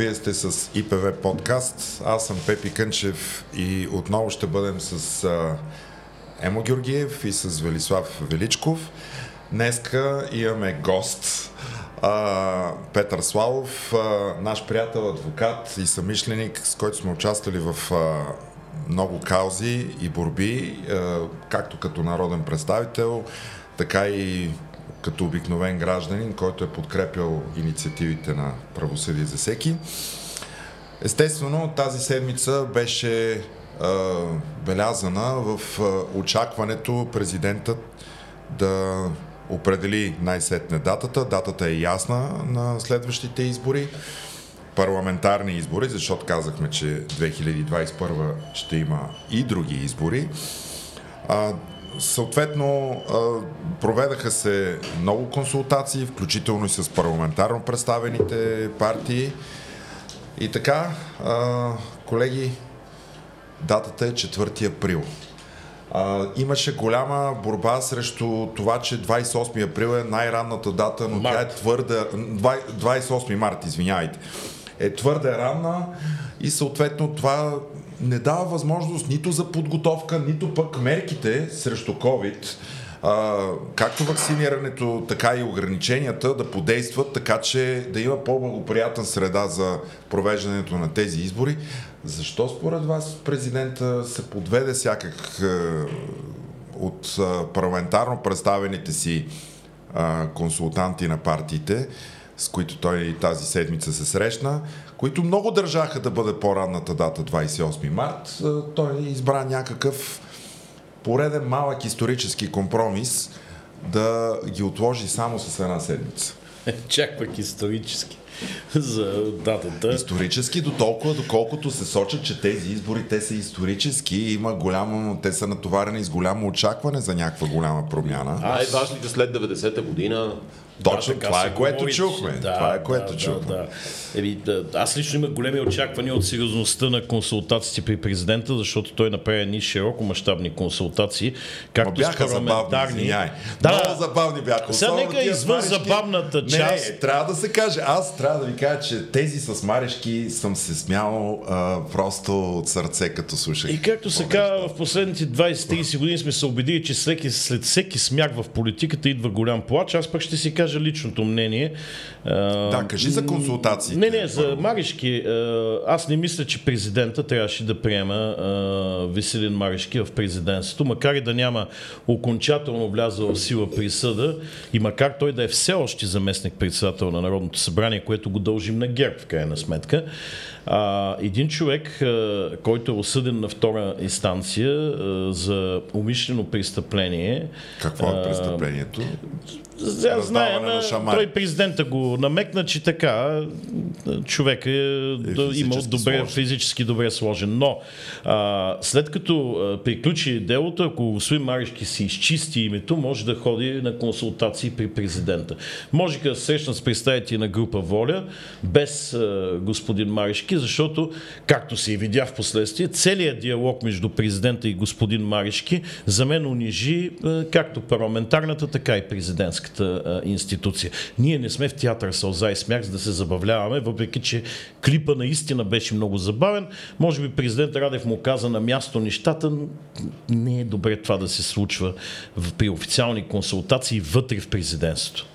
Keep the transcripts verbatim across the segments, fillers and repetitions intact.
Вие сте с И П В подкаст. Аз съм Пепи Кънчев и отново ще бъдем с а, Емо Георгиев и с Велислав Величков. Днеска имаме гост а, Петър Славов, а, наш приятел, адвокат и съмишленик, с който сме участвали в а, много каузи и борби, а, както като народен представител, така и като обикновен гражданин, който е подкрепял инициативите на Правосъдие за всеки. Естествено, тази седмица беше е, белязана в е, очакването президентът да определи най-сетне датата. Датата е ясна на следващите избори, парламентарни избори, защото казахме, че две хиляди двадесет и първа ще има и други избори. А, Съответно, проведаха се много консултации, включително и с парламентарно представените партии. И така, колеги, датата е четвърти април. Имаше голяма борба срещу това, че двадесет и осми април е най-ранната дата, но март. Тя е твърда... двадесет и осми март, извинявайте. Е твърде ранна и съответно това не дава възможност нито за подготовка, нито пък мерките срещу COVID, а, както вакцинирането, така и ограниченията да подействат, така че да има по-благоприятна среда за провеждането на тези избори. Защо според вас президента се подведе всякак а, от а, парламентарно представените си а, консултанти на партиите, с които той тази седмица се срещна, които много държаха да бъде по-ранната дата, двадесет и осми март, той избра някакъв пореден малък исторически компромис да ги отложи само с една седмица. Чак пък исторически за датата. Исторически до толкова, доколкото се сочат, че тези избори, те са исторически, има голямо, те са натоварени с голямо очакване за някаква голяма промяна. А е важните след деветдесета година. Точно, да, това, е, което чухме. Да, това е което да, чухме. Да, да. Еби, да, аз лично имах големи очаквания от сериозността на консултациите при президента, защото той направи ни широко мащабни консултации, както бяха с парламентарни. Забавни, да, много забавни бяха. Сега нека извън забавната част. Не, трябва да се каже. Аз трябва да ви кажа, че тези с Марешки съм се смял а, просто от сърце, като слушах. И както се казва, в последните двадесет-тридесет години сме се убедили, че след, след всеки смях в политиката идва голям плач. Аз пък ще си кажа личното мнение. Да, кажи за консултации. Не, не, за Марешки. Аз не мисля, че президента трябваше да приема Веселин Марешки в президентството, макар и да няма окончателно влязла в сила присъда и макар той да е все още заместник-председател на Народното събрание, което го дължим на ГЕРБ, в крайна сметка. Един човек, който е осъден на втора инстанция за умишлено престъпление. Какво е престъплението? Аз знаем, той президента го намекна, че така човек е, е имал добре, сложен. физически добре сложен. Но а, след като приключи делото, ако господин Марешки си изчисти името, може да ходи на консултации при президента. Можеха да срещна с представители на група Воля без а, господин Марешки, защото, както се и видя в последствие, целият диалог между президента и господин Марешки за мен унижи а, както парламентарната, така и президентската институция. Ние не сме в театър сълза и смях, за да се забавляваме, въпреки че клипа наистина беше много забавен. Може би президент Радев му каза на място нещата, не е добре това да се случва при официални консултации вътре в президентството.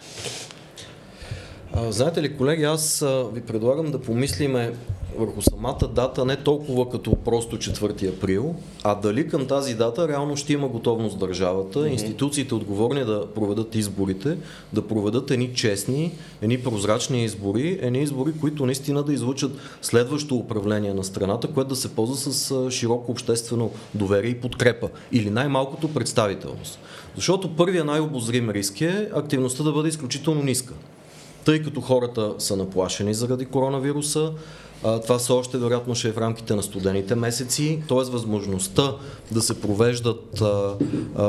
Знаете ли, колеги, аз ви предлагам да помислиме върху самата дата, не толкова като просто четвърти април, а дали към тази дата реално ще има готовност държавата, mm-hmm. институциите отговорни да проведат изборите, да проведат едни честни, едни прозрачни избори, едни избори, които наистина да излучат следващо управление на страната, което да се ползва с широко обществено доверие и подкрепа, или най-малкото представителност. Защото първия най-обозрим риск е активността да бъде изключително ниска, тъй като хората са наплашени заради коронавируса. Това са още вероятно ще е в рамките на студените месеци, т.е. възможността да се провеждат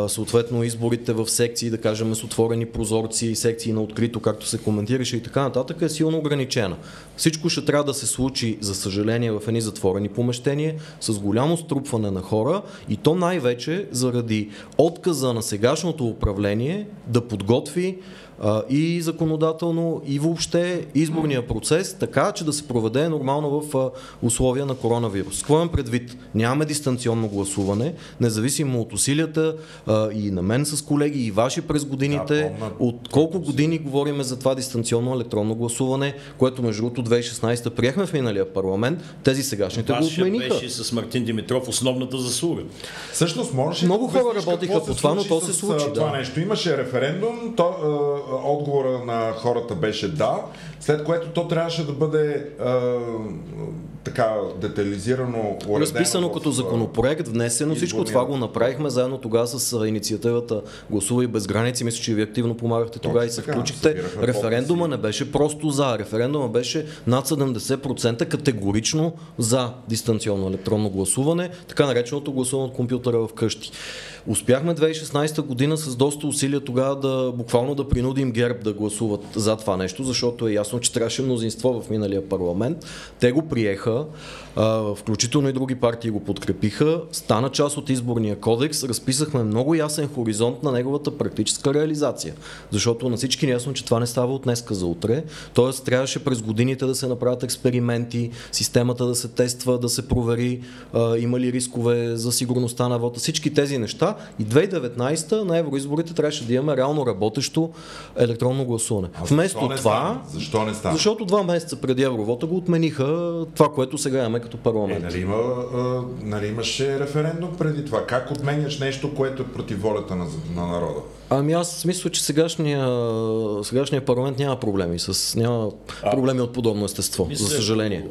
съответно изборите в секции, да кажем с отворени прозорци и секции на открито, както се коментираше и така нататък, е силно ограничена. Всичко ще трябва да се случи, за съжаление, в едни затворени помещения, с голямо струпване на хора и то най-вече заради отказа на сегашното управление да подготви и законодателно, и въобще изборния процес, така че да се проведе нормално в условия на коронавирус. Какво имам предвид? Нямаме дистанционно гласуване, независимо от усилията и на мен с колеги, и ваши през годините. Да, помна... От колко години говорим за това дистанционно електронно гласуване, което между другото две хиляди и шестнадесета приехме в миналия парламент, тези сегашните го отмениха. Беше с Мартин Димитров основната заслуга. Всъщност, можеш много хора работиха по това, но то се случи. Да. Това нещо. Имаше референдум, то, е, отговора на хората беше да, след което то трябваше да бъде е, така детализирано уредено. Разписано в, като законопроект, внесено, всичко това го направихме заедно тогава с инициативата Гласувай без граници. Мисля, че ви активно помагахте тогава и се така, включихте. Референдума по-къси. Не беше просто за, референдума беше над седемдесет процента категорично за дистанционно електронно гласуване, така нареченото гласуване от компютъра вкъщи. Успяхме две хиляди и шестнадесета година с доста усилия тогава да буквално да принудим ГЕРБ да гласуват за това нещо, защото е ясно, че трябваше мнозинство в миналия парламент. Те го приеха, включително и други партии го подкрепиха, стана част от изборния кодекс, разписахме много ясен хоризонт на неговата практическа реализация, защото на всички е ясно, че това не става от днеска за утре, т.е. трябваше през годините да се направят експерименти, системата да се тества, да се провери има ли рискове за сигурността на вота, всички тези неща. И две хиляди и деветнадесета на евроизборите трябваше да имаме реално работещо електронно гласуване. А вместо защо това, не защо не стана? Защото два месеца преди евровота го отмениха това, което сега имаме като парламент. Е, нали, има, а, нали имаше референдум преди това? Как отменяш нещо, което е против волята на, на народа? Ами аз мисля, че сегашния, сегашния парламент няма проблеми с няма а, проблеми от подобно естество, мисля, за съжаление.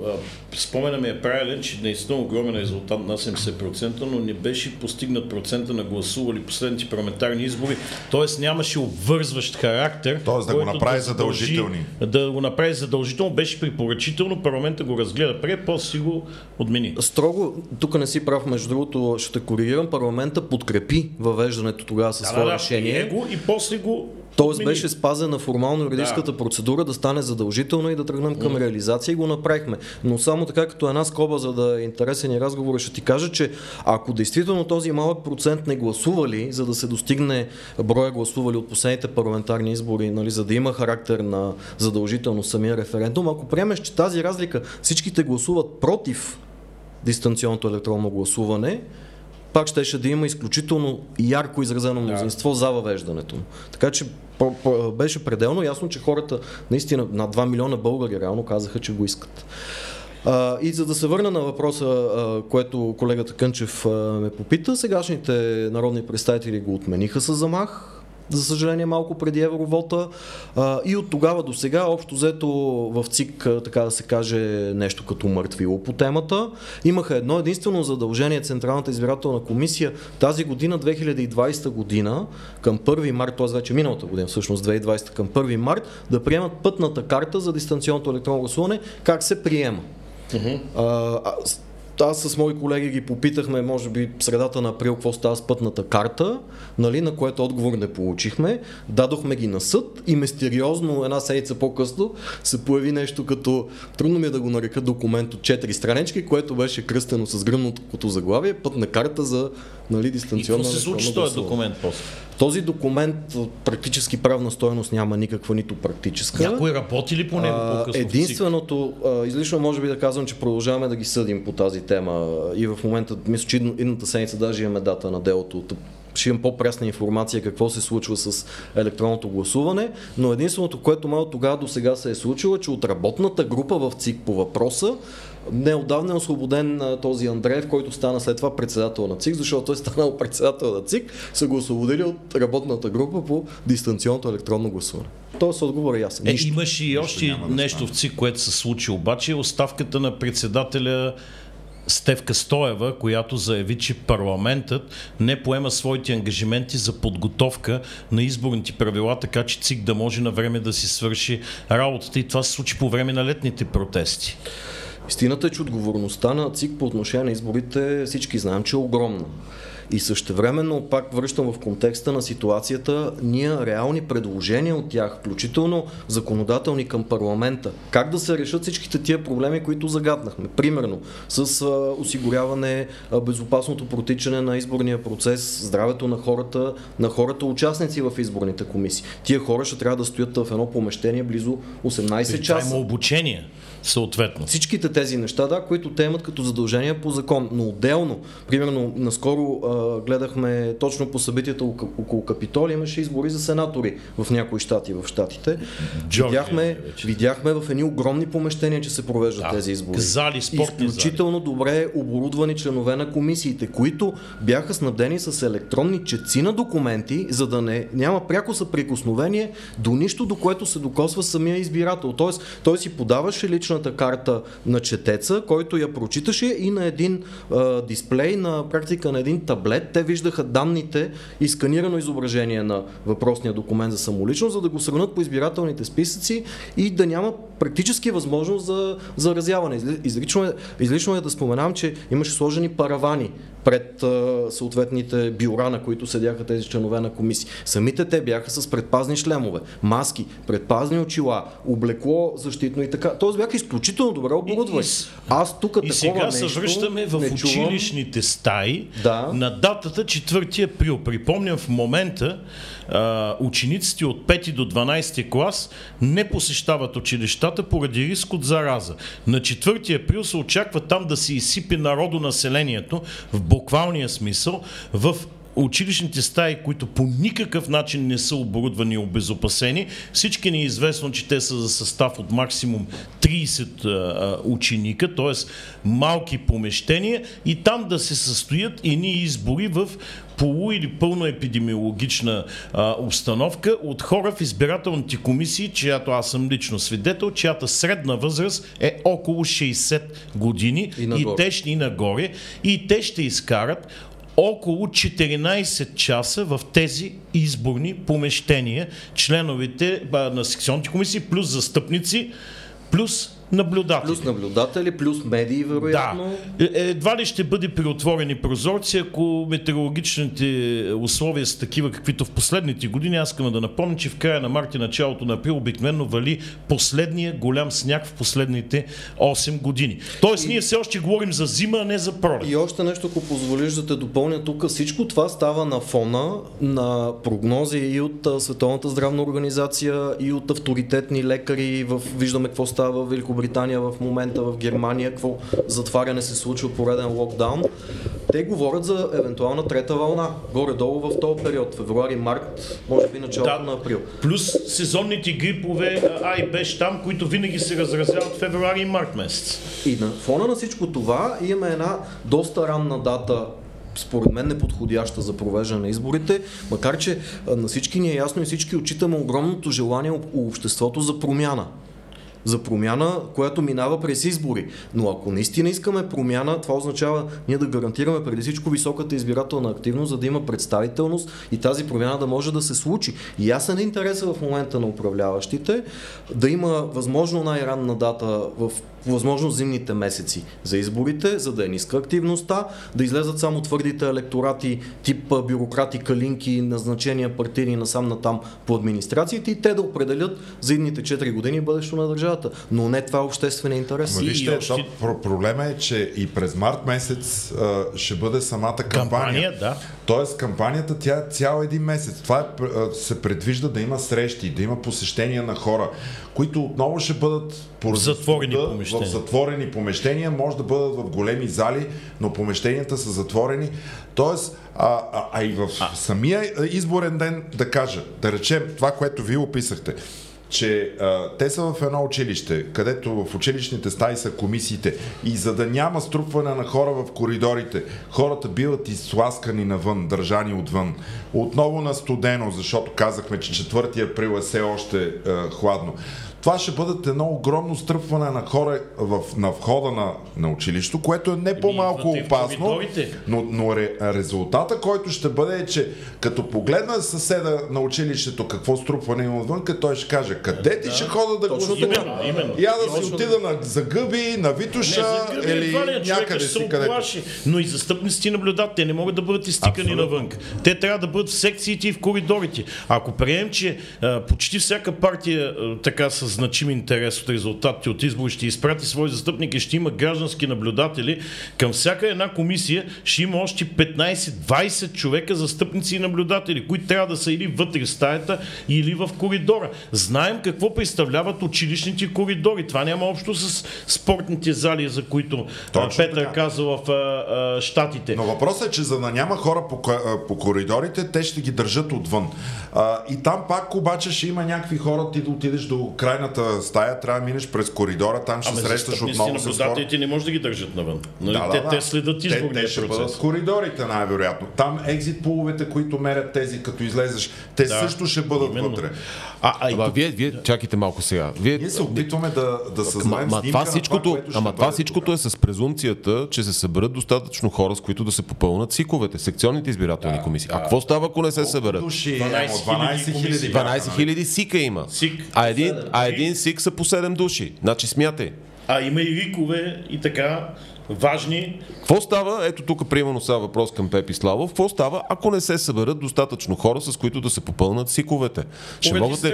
Споменът ми е правилен, че наистина огромен резултат на седемдесет процента, но не беше постигнат процента на гласували последните парламентарни избори, т.е. нямаше обвързващ характер. Т.е. да го направи да задължителни. Да го направи задължително, беше препоръчително, парламента го разгледа пре, после си го отмени. Строго, тук не си прав, между другото, ще те коригирам, парламента подкрепи въвеждането тогава със да, своя да, решение. Да, и после го Тоест отмени. Беше спазена формално юридическата да. процедура да стане задължително и да тръгнем към mm. реализация и го направихме. Но само така като една скоба, за да е интересен и разговор, ще ти кажа, че ако действително този малък процент не гласували, за да се достигне броя гласували от последните парламентарни избори, нали, за да има характер на задължително самия референдум, ако приемеш, че тази разлика всичките гласуват против дистанционното електронно гласуване, пак щеше да има изключително ярко изразено мнозинство да. за въвеждането. Така че беше пределно ясно, че хората, наистина над два милиона българи реално казаха, че го искат. А, и за да се върна на въпроса, а, което колегата Кънчев а, ме попита, сегашните народни представители го отмениха с замах, за съжаление малко преди евровота, а, и от тогава до сега общо взето в ЦИК, така да се каже, нещо като мъртвило по темата. Имаха едно единствено задължение Централната избирателна комисия тази година, две хиляди и двадесета година, към първи март, т.е. вече миналата година, всъщност две хиляди и двадесета към първи март, да приемат пътната карта за дистанционното електронно гласуване, как се приема. Mm-hmm. А, Аз с мои колеги ги попитахме, може би средата на април, какво става с пътната карта, нали, на което отговор не получихме. Дадохме ги на съд и мистериозно една седмица по-късно се появи нещо като, трудно ми е да го нарека, документ от четири странички, което беше кръстено с гръмното заглавие, пътна карта за, нали, дистанционно. И какво се случи този документ после? Този документ практически правна стойност няма никаква, нито практическа. Някой работи ли по него по-късно? Единственото, излишно може би да казвам, че продължаваме да ги съдим по тази тема и в момента, мисля, че едната седмица даже имаме дата на делото. Ще имам по-прясна информация какво се случва с електронното гласуване, но единственото, което малко тогава до сега се е случило, е, че от работната група в ЦИК по въпроса неотдавна е освободен този Андреев, който стана след това председател на ЦИК, защото той е станал председател на ЦИК, са го освободили от работната група по дистанционното електронно гласуване. Тоест отговор е ясен. Е, имаше и още нещо, да нещо в ЦИК, което се случи обаче, оставката на председателя Стевка Стоева, която заяви, че парламентът не поема своите ангажименти за подготовка на изборните правила, така че ЦИК да може на време да си свърши работата, и това се случи по време на летните протести. Истината е, че отговорността на ЦИК по отношение на изборите всички знаем, че е огромна. И същевременно, пак връщам в контекста на ситуацията, ние реални предложения от тях, включително законодателни към парламента, как да се решат всичките тия проблеми, които загаднахме. Примерно, с а, осигуряване а, безопасното протичане на изборния процес, здравето на хората, на хората участници в изборните комисии. Тия хора ще трябва да стоят в едно помещение близо осемнайсет часа. Това има обучение. Съответно. Всичките тези неща, да, които те имат като задължения по закон, но отделно, примерно, наскоро а, гледахме точно по събитията около Капитоли, имаше избори за сенатори в някои щати, в щатите. Видяхме, видяхме в едни огромни помещения, че се провеждат да, тези избори. Зали, спортни изключително зали. Добре оборудвани членове на комисиите, които бяха снабдени с електронни четци на документи, за да не няма пряко съприкосновение до нищо, до което се докосва самия избирател. Тоест, той си подаваше лично карта на четеца, който я прочиташе и на един а, дисплей, на практика на един таблет, те виждаха данните и сканирано изображение на въпросния документ за самоличност, за да го сравнят по избирателните списъци и да няма практически възможност за заразяване. Излично е, излично е да споменам, че имаше сложени паравани пред а, съответните бюра, на които седяха тези членове на комисии. Самите те бяха с предпазни шлемове, маски, предпазни очила, облекло защитно и така. Тоест бяха изключително добре оборудвани. Аз тук такова нещо не чувам. И сега се връщаме в училищните стаи да. На датата четвърти април. Припомням в момента а, учениците от пети до дванайсети клас не посещават училищата поради риск от зараза. На четвърти април се очаква там да се изсипи народонаселението в буквалния смисъл в училищните стаи, които по никакъв начин не са оборудвани и обезопасени. Всички ни е известно, че те са за състав от максимум трийсет а, ученика, т.е. малки помещения и там да се състоят едни избори в полу- или пълно епидемиологична а, обстановка от хора в избирателните комисии, чиято аз съм лично свидетел, чиято средна възраст е около шейсет години и, и те ще и нагоре и те ще изкарат около четиринайсет часа в тези изборни помещения членовете на секционните комисии, плюс застъпници, плюс наблюдатели. Плюс наблюдатели, плюс медии, вероятно. Да. Едва ли ще бъде при отворени прозорци, ако метеорологичните условия са такива, каквито в последните години. Аз искам да напомня, че в края на март и началото на април обикновено вали последния голям сняг в последните осем години. Тоест и... ние все още говорим за зима, а не за пролет. И още нещо, ако позволиш да те допълня тук, всичко това става на фона на прогнози и от Световната здравна организация, и от авторитетни лекари, в... виждаме какво става в Великобритания в момента, в Германия, какво затваряне се случва, пореден локдаун. Те говорят за евентуална трета вълна, горе-долу в този период, февруари, март, може би началото да, на април. Плюс сезонните грипове А и Б щам, които винаги се разразяват февруари и март месец. И на фона на всичко това имаме една доста ранна дата, според мен неподходяща за провеждане на изборите, макар че на всички ни е ясно и всички отчитаме огромното желание у обществото за промяна. За промяна, която минава през избори. Но ако наистина искаме промяна, това означава ние да гарантираме преди всичко високата избирателна активност, за да има представителност и тази промяна да може да се случи. И ясен е интересът в момента на управляващите да има възможно най-ранна дата в възможно зимните месеци за изборите, за да е ниска активността, да излезат само твърдите електорати, тип бюрократи, калинки, назначения партийни насам натам по администрациите и те да определят за идните четири години бъдещето на държавата. Но не това е обществения интерес. Ма, вижте, общ... проблема е, че и през март месец а, ще бъде самата кампания. кампания да. Тоест кампанията тя е цял един месец. Това е, се предвижда да има срещи, да има посещения на хора, които отново ще бъдат в затворени помещения. В затворени помещения, може да бъдат в големи зали, но помещенията са затворени. Тоест, а, а, а и в а. самия изборен ден да кажа, да речем това, което вие описахте, че а, те са в едно училище, където в училищните стаи са комисиите и за да няма струпване на хора в коридорите, хората биват изтласкани навън, държани отвън. Отново на студено, защото казахме, че четвърти април е все още а, хладно. това ще бъде едно огромно стръпване на хора в, на входа на, на училището, което е не по-малко опасно, но, но ре, резултата, който ще бъде е, че като погледна съседа на училището какво струпване има отвън, той ще каже, къде ти да, ще хода да точно, го струпва? Я да точно, си отида на загъби, на Витоша не, загъби, или е, някъде си където. Оплаши, но и застъпниците наблюдат, те не могат да бъдат изтикани навън. Те трябва да бъдат в секциите и в коридорите. Ако прием, че а, почти всяка партия а, така със значим интерес от резултатите от избори ще изпрати свои застъпники, ще има граждански наблюдатели, към всяка една комисия ще има още петнайсет-двайсет човека застъпници и наблюдатели, които трябва да са или вътре в стаята, или в коридора. Знаем какво представляват училищните коридори. Това няма общо с спортните зали, за които точно Петър така каза в а, а, щатите. Но въпросът е, че за да няма хора по, а, по коридорите, те ще ги държат отвън. А, и там пак обаче ще има някакви хора, ти да отидеш до крайната стая, трябва да минеш през коридора, там ще а, срещаш отново с хора. Не може да ги държат навън. Нали? Да, те, да, те следят изборния процес. Те ще бъдат в коридорите най-вероятно. Там екзит половете, които мерят тези, като излезеш, те да, също ще бъдат именно вътре. А, а и... Ама, вие, вие чакайте малко сега. Вие... Ние се опитваме да, да съзнаем снимка това всичкото, на това, което ама това всичкото е с презумцията, че се съберат достатъчно хора, с които да се попълнат СИКовете, секционните избирателни да, комисии. А какво да става, ако не се съберат? дванайсет хиляди дванайсет хиляди СИКа има. СИК. А един, а един СИК са по седем души. Значи смятай. А има и викове и така важни. Какво става? Ето тук примерно са въпрос към Пепи Славов. Какво става, ако не се съберат достатъчно хора, с които да се попълнат сиковете? Ще могат ли?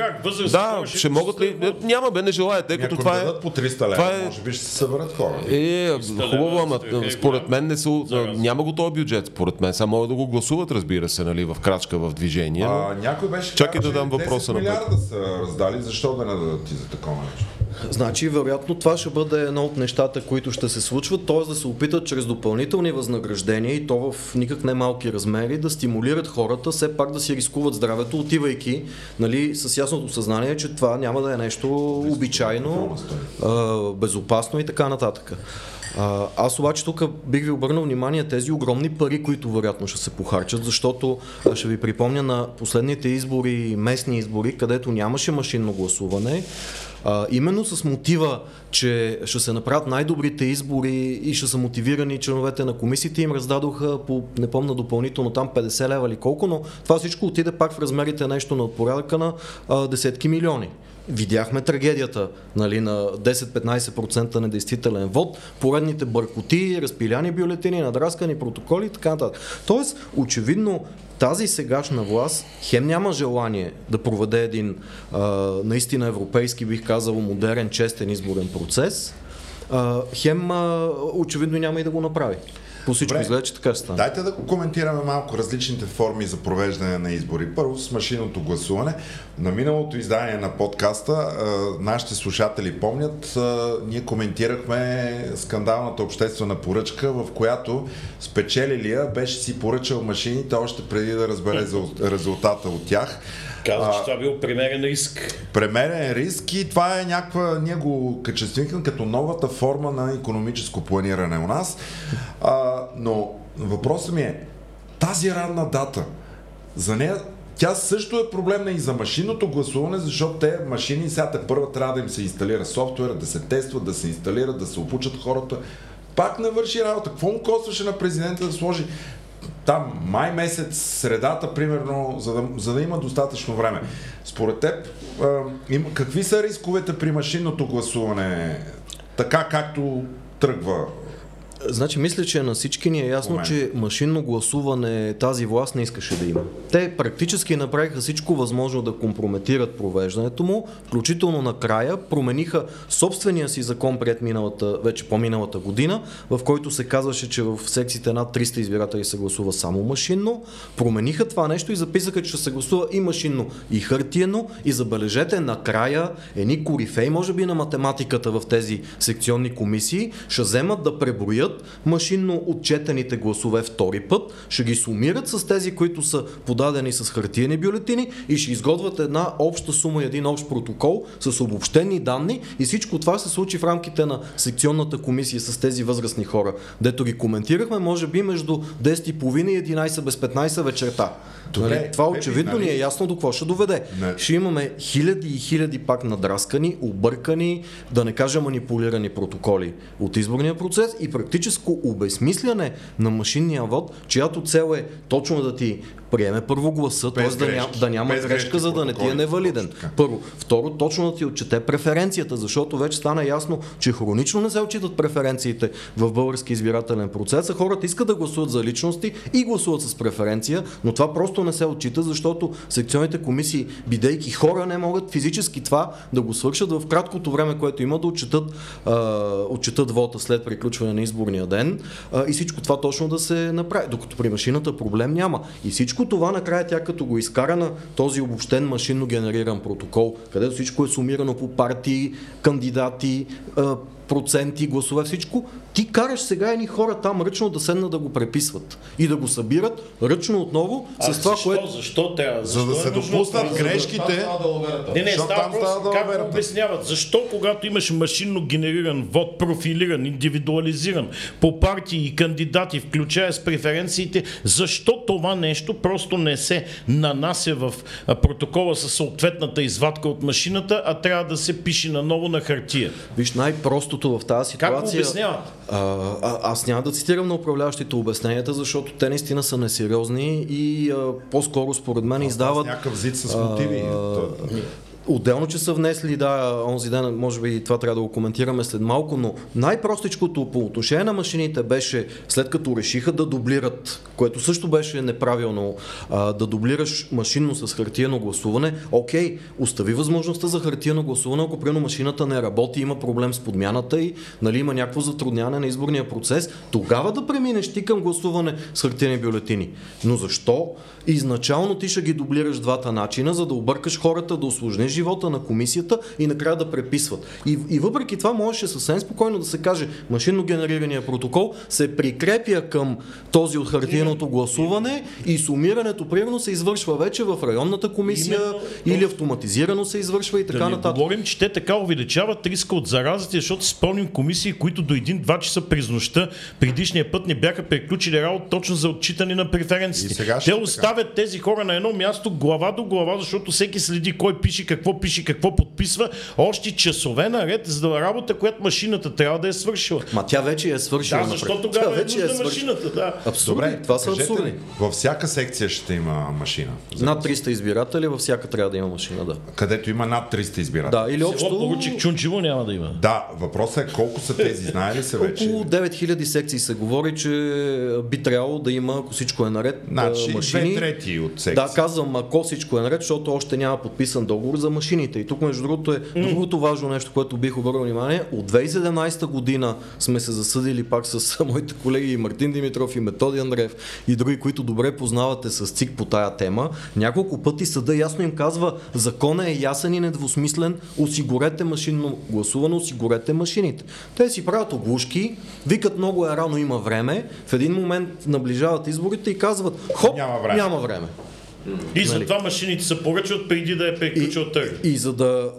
Да, ще могат ли? Няма бе, не желаете, като това е. Ако по триста лева, е... може би ще се съберат хора. Е, хубаво, ама според мен не са... няма го този бюджет, според мен. Само да го гласуват, разбира се, нали, в крачка, в движение. Но... А, някой беше чакай да дам въпроса на Пепи. десет милиарда са раздали, защо да не дадат ти за такова нещо? Значи, вероятно, това ще бъде едно от нещата, които ще се случват, т.е. да се опитат чрез допълнителни възнаграждения и то в никак не малки размери да стимулират хората все пак да си рискуват здравето, отивайки, нали, с ясното съзнание, че това няма да е нещо обичайно, безопасно и така нататък. Аз обаче тук бих ви обърнал внимание тези огромни пари, които вероятно ще се похарчат, защото ще ви припомня на последните избори, местни избори, където нямаше машинно гласуване. А, именно с мотива, че ще се направят най-добрите избори и ще са мотивирани членовете на комисиите, им раздадоха по, не помня допълнително там петдесет лева или колко, но това всичко отиде пак в размерите нещо на порядъка на а, десетки милиони. Видяхме трагедията, нали, на десет-петнайсет процента недействителен вод, поредните бъркоти, разпиляни бюлетини, надраскани протоколи и така нататък. Тоест, очевидно, тази сегашна власт хем няма желание да проведе един а, наистина европейски, бих казал, модерен, честен изборен процес, а, хем а, очевидно няма и да го направи. По всичко изглежда, че така стане. Дайте да коментираме малко различните форми за провеждане на избори. Първо с машинното гласуване. На миналото издание на подкаста нашите слушатели помнят, ние коментирахме скандалната обществена поръчка, в която спечелилия беше си поръчал машините още преди да разбере резултата от тях. Казва, че това бил премерен риск. Премерен риск и това е някаква, ние го качествихме като новата форма на икономическо планиране у нас. А, но въпросът ми е, тази ранна дата, за нея тя също е проблемна и за машинното гласуване, защото те машини сега тепърва трябва да им се инсталира софтуер, да се тестват, да се инсталират, да се обучат хората. Пак не върши работа. Какво му костваше на президента да сложи там май месец, средата, примерно, за да, за да има достатъчно време? Според теб, е, какви са рисковете при машинното гласуване, така както тръгва? Значи, мисля, че на всички ни е ясно, че машинно гласуване тази власт не искаше да има. Те практически направиха всичко възможно да компрометират провеждането му, включително накрая промениха собствения си закон пред миналата, вече по-миналата година, в който се казваше, че в секциите над триста избиратели се гласува само машинно. Промениха това нещо и записаха, че ще се гласува и машинно, и хартиено, и забележете, накрая едни корифеи, може би на математиката в тези секционни комисии, ще вземат да преброят преброят машинно отчетените гласове втори път, ще ги сумират с тези, които са подадени с хартиени бюлетини и ще изготвят една обща сума и един общ протокол с обобщени данни, и всичко това се случи в рамките на секционната комисия с тези възрастни хора, дето ги коментирахме, може би между десет и половина и единайсет без петнайсет вечерта. Добре, това очевидно нали... ни е ясно до какво ще доведе. Не. Ще имаме хиляди и хиляди пак надраскани, объркани, да не кажа манипулирани протоколи от изборния процес и практическо обезмисляне на машинния вод, чиято цел е точно да ти приеме първо гласа, т.е. да, ням, да няма грешка, за да не ти е невалиден. Първо. Второ, точно да ти отчете преференцията, защото вече стана ясно, че хронично не се отчитат преференциите в български избирателен процес, а хората искат да гласуват за личности и гласуват с преференция, но това просто не се отчита, защото секционните комисии, бидейки хора, не могат физически това да го свършат в краткото време, което има да отчитат, а, отчитат вота след приключване на изборния ден, а, и всичко това точно да се направи, докато при машината проблем няма. И всичко това накрая тя като го изкара на този обобщен машинно генериран протокол, където всичко е сумирано по партии, кандидати, а, проценти, гласове, всичко, ти караш сега едни хора там ръчно да седна да го преписват и да го събират ръчно отново с а, това, защо, което... Защо трябва? За да се допуснат грешките... Не, не, става просто, как обясняват. Защо, когато имаш машинно генериран вод, профилиран, индивидуализиран, по партии и кандидати, включая с преференциите, защо това нещо просто не се нанася в протокола със съответната извадка от машината, а трябва да се пише наново на хартия? Виж, най-просто в тази ситуация. Как го обясняват? А, а, аз няма да цитирам на управляващите обясненията, защото те наистина са несериозни и а, по-скоро според мен а, издават... Някакъв зид с мотиви. А, Отделно, че са внесли, да, онзи ден, може би това трябва да го коментираме след малко, но най-простичкото по отношение на машините беше, след като решиха да дублират, което също беше неправилно, а, да дублираш машинно с хартиено гласуване, окей, остави възможността за хартиено гласуване, ако примерно машината не работи, има проблем с подмяната и нали, има някакво затрудняване на изборния процес, тогава да преминеш ти към гласуване с хартиени бюлетини. Но защо? Изначално ти ще ги дублираш двата начина, за да объркаш хората, да усложниш живота на комисията и накрая да преписват. И, и въпреки това можеше съвсем спокойно да се каже, машинно генерирания протокол се прикрепя към този от хартиеното гласуване и сумирането примерно се извършва вече в районната комисия Именно. или автоматизирано се извършва и така да нататък. Говорим, че те така увеличават риска от заразите, защото спомним комисии, които до един-два часа през нощта предишния път не бяха приключили работа точно за отчитане на преференциите. Те оставят така. тези хора на едно място глава до глава, защото всеки следи кой пише какво пише, какво подписва, още часове наред, за да работа, която машината трябва да е свършила. Ма тя вече е свършила. Да, защото тогава тя е нужда е свърш... машината. Да. Абсурдни. Добре, това са абсурдни. Във всяка секция ще има машина. Над триста избиратели, във всяка трябва да има машина, да. Където има над триста избиратели. Да, или общо... Село Получик Чунчево няма да има. Да, въпросът е колко са тези, знае ли се вече? Около девет хиляди секции се говори, че би трябвало да има, ако всичко е наред, значи, машини. две трети от секции. Да, казвам, ако всичко е наред, защото още няма подписан договор за машините. И тук, между другото, е другото важно нещо, което бих обърнал внимание. От две хиляди и седемнайсета година сме се засъдили пак с моите колеги Мартин Димитров и Методия Андреев и други, които добре познавате с ЦИК по тая тема. Няколко пъти съда ясно им казва, законът е ясен и недвусмислен, осигурете машинно гласуване, осигурете машините. Те си правят оглушки, викат много е рано, има време, в един момент наближават изборите и казват, хоп, няма време. Няма време. И за това машините се поръчват преди да е приключил търг. И, и за да...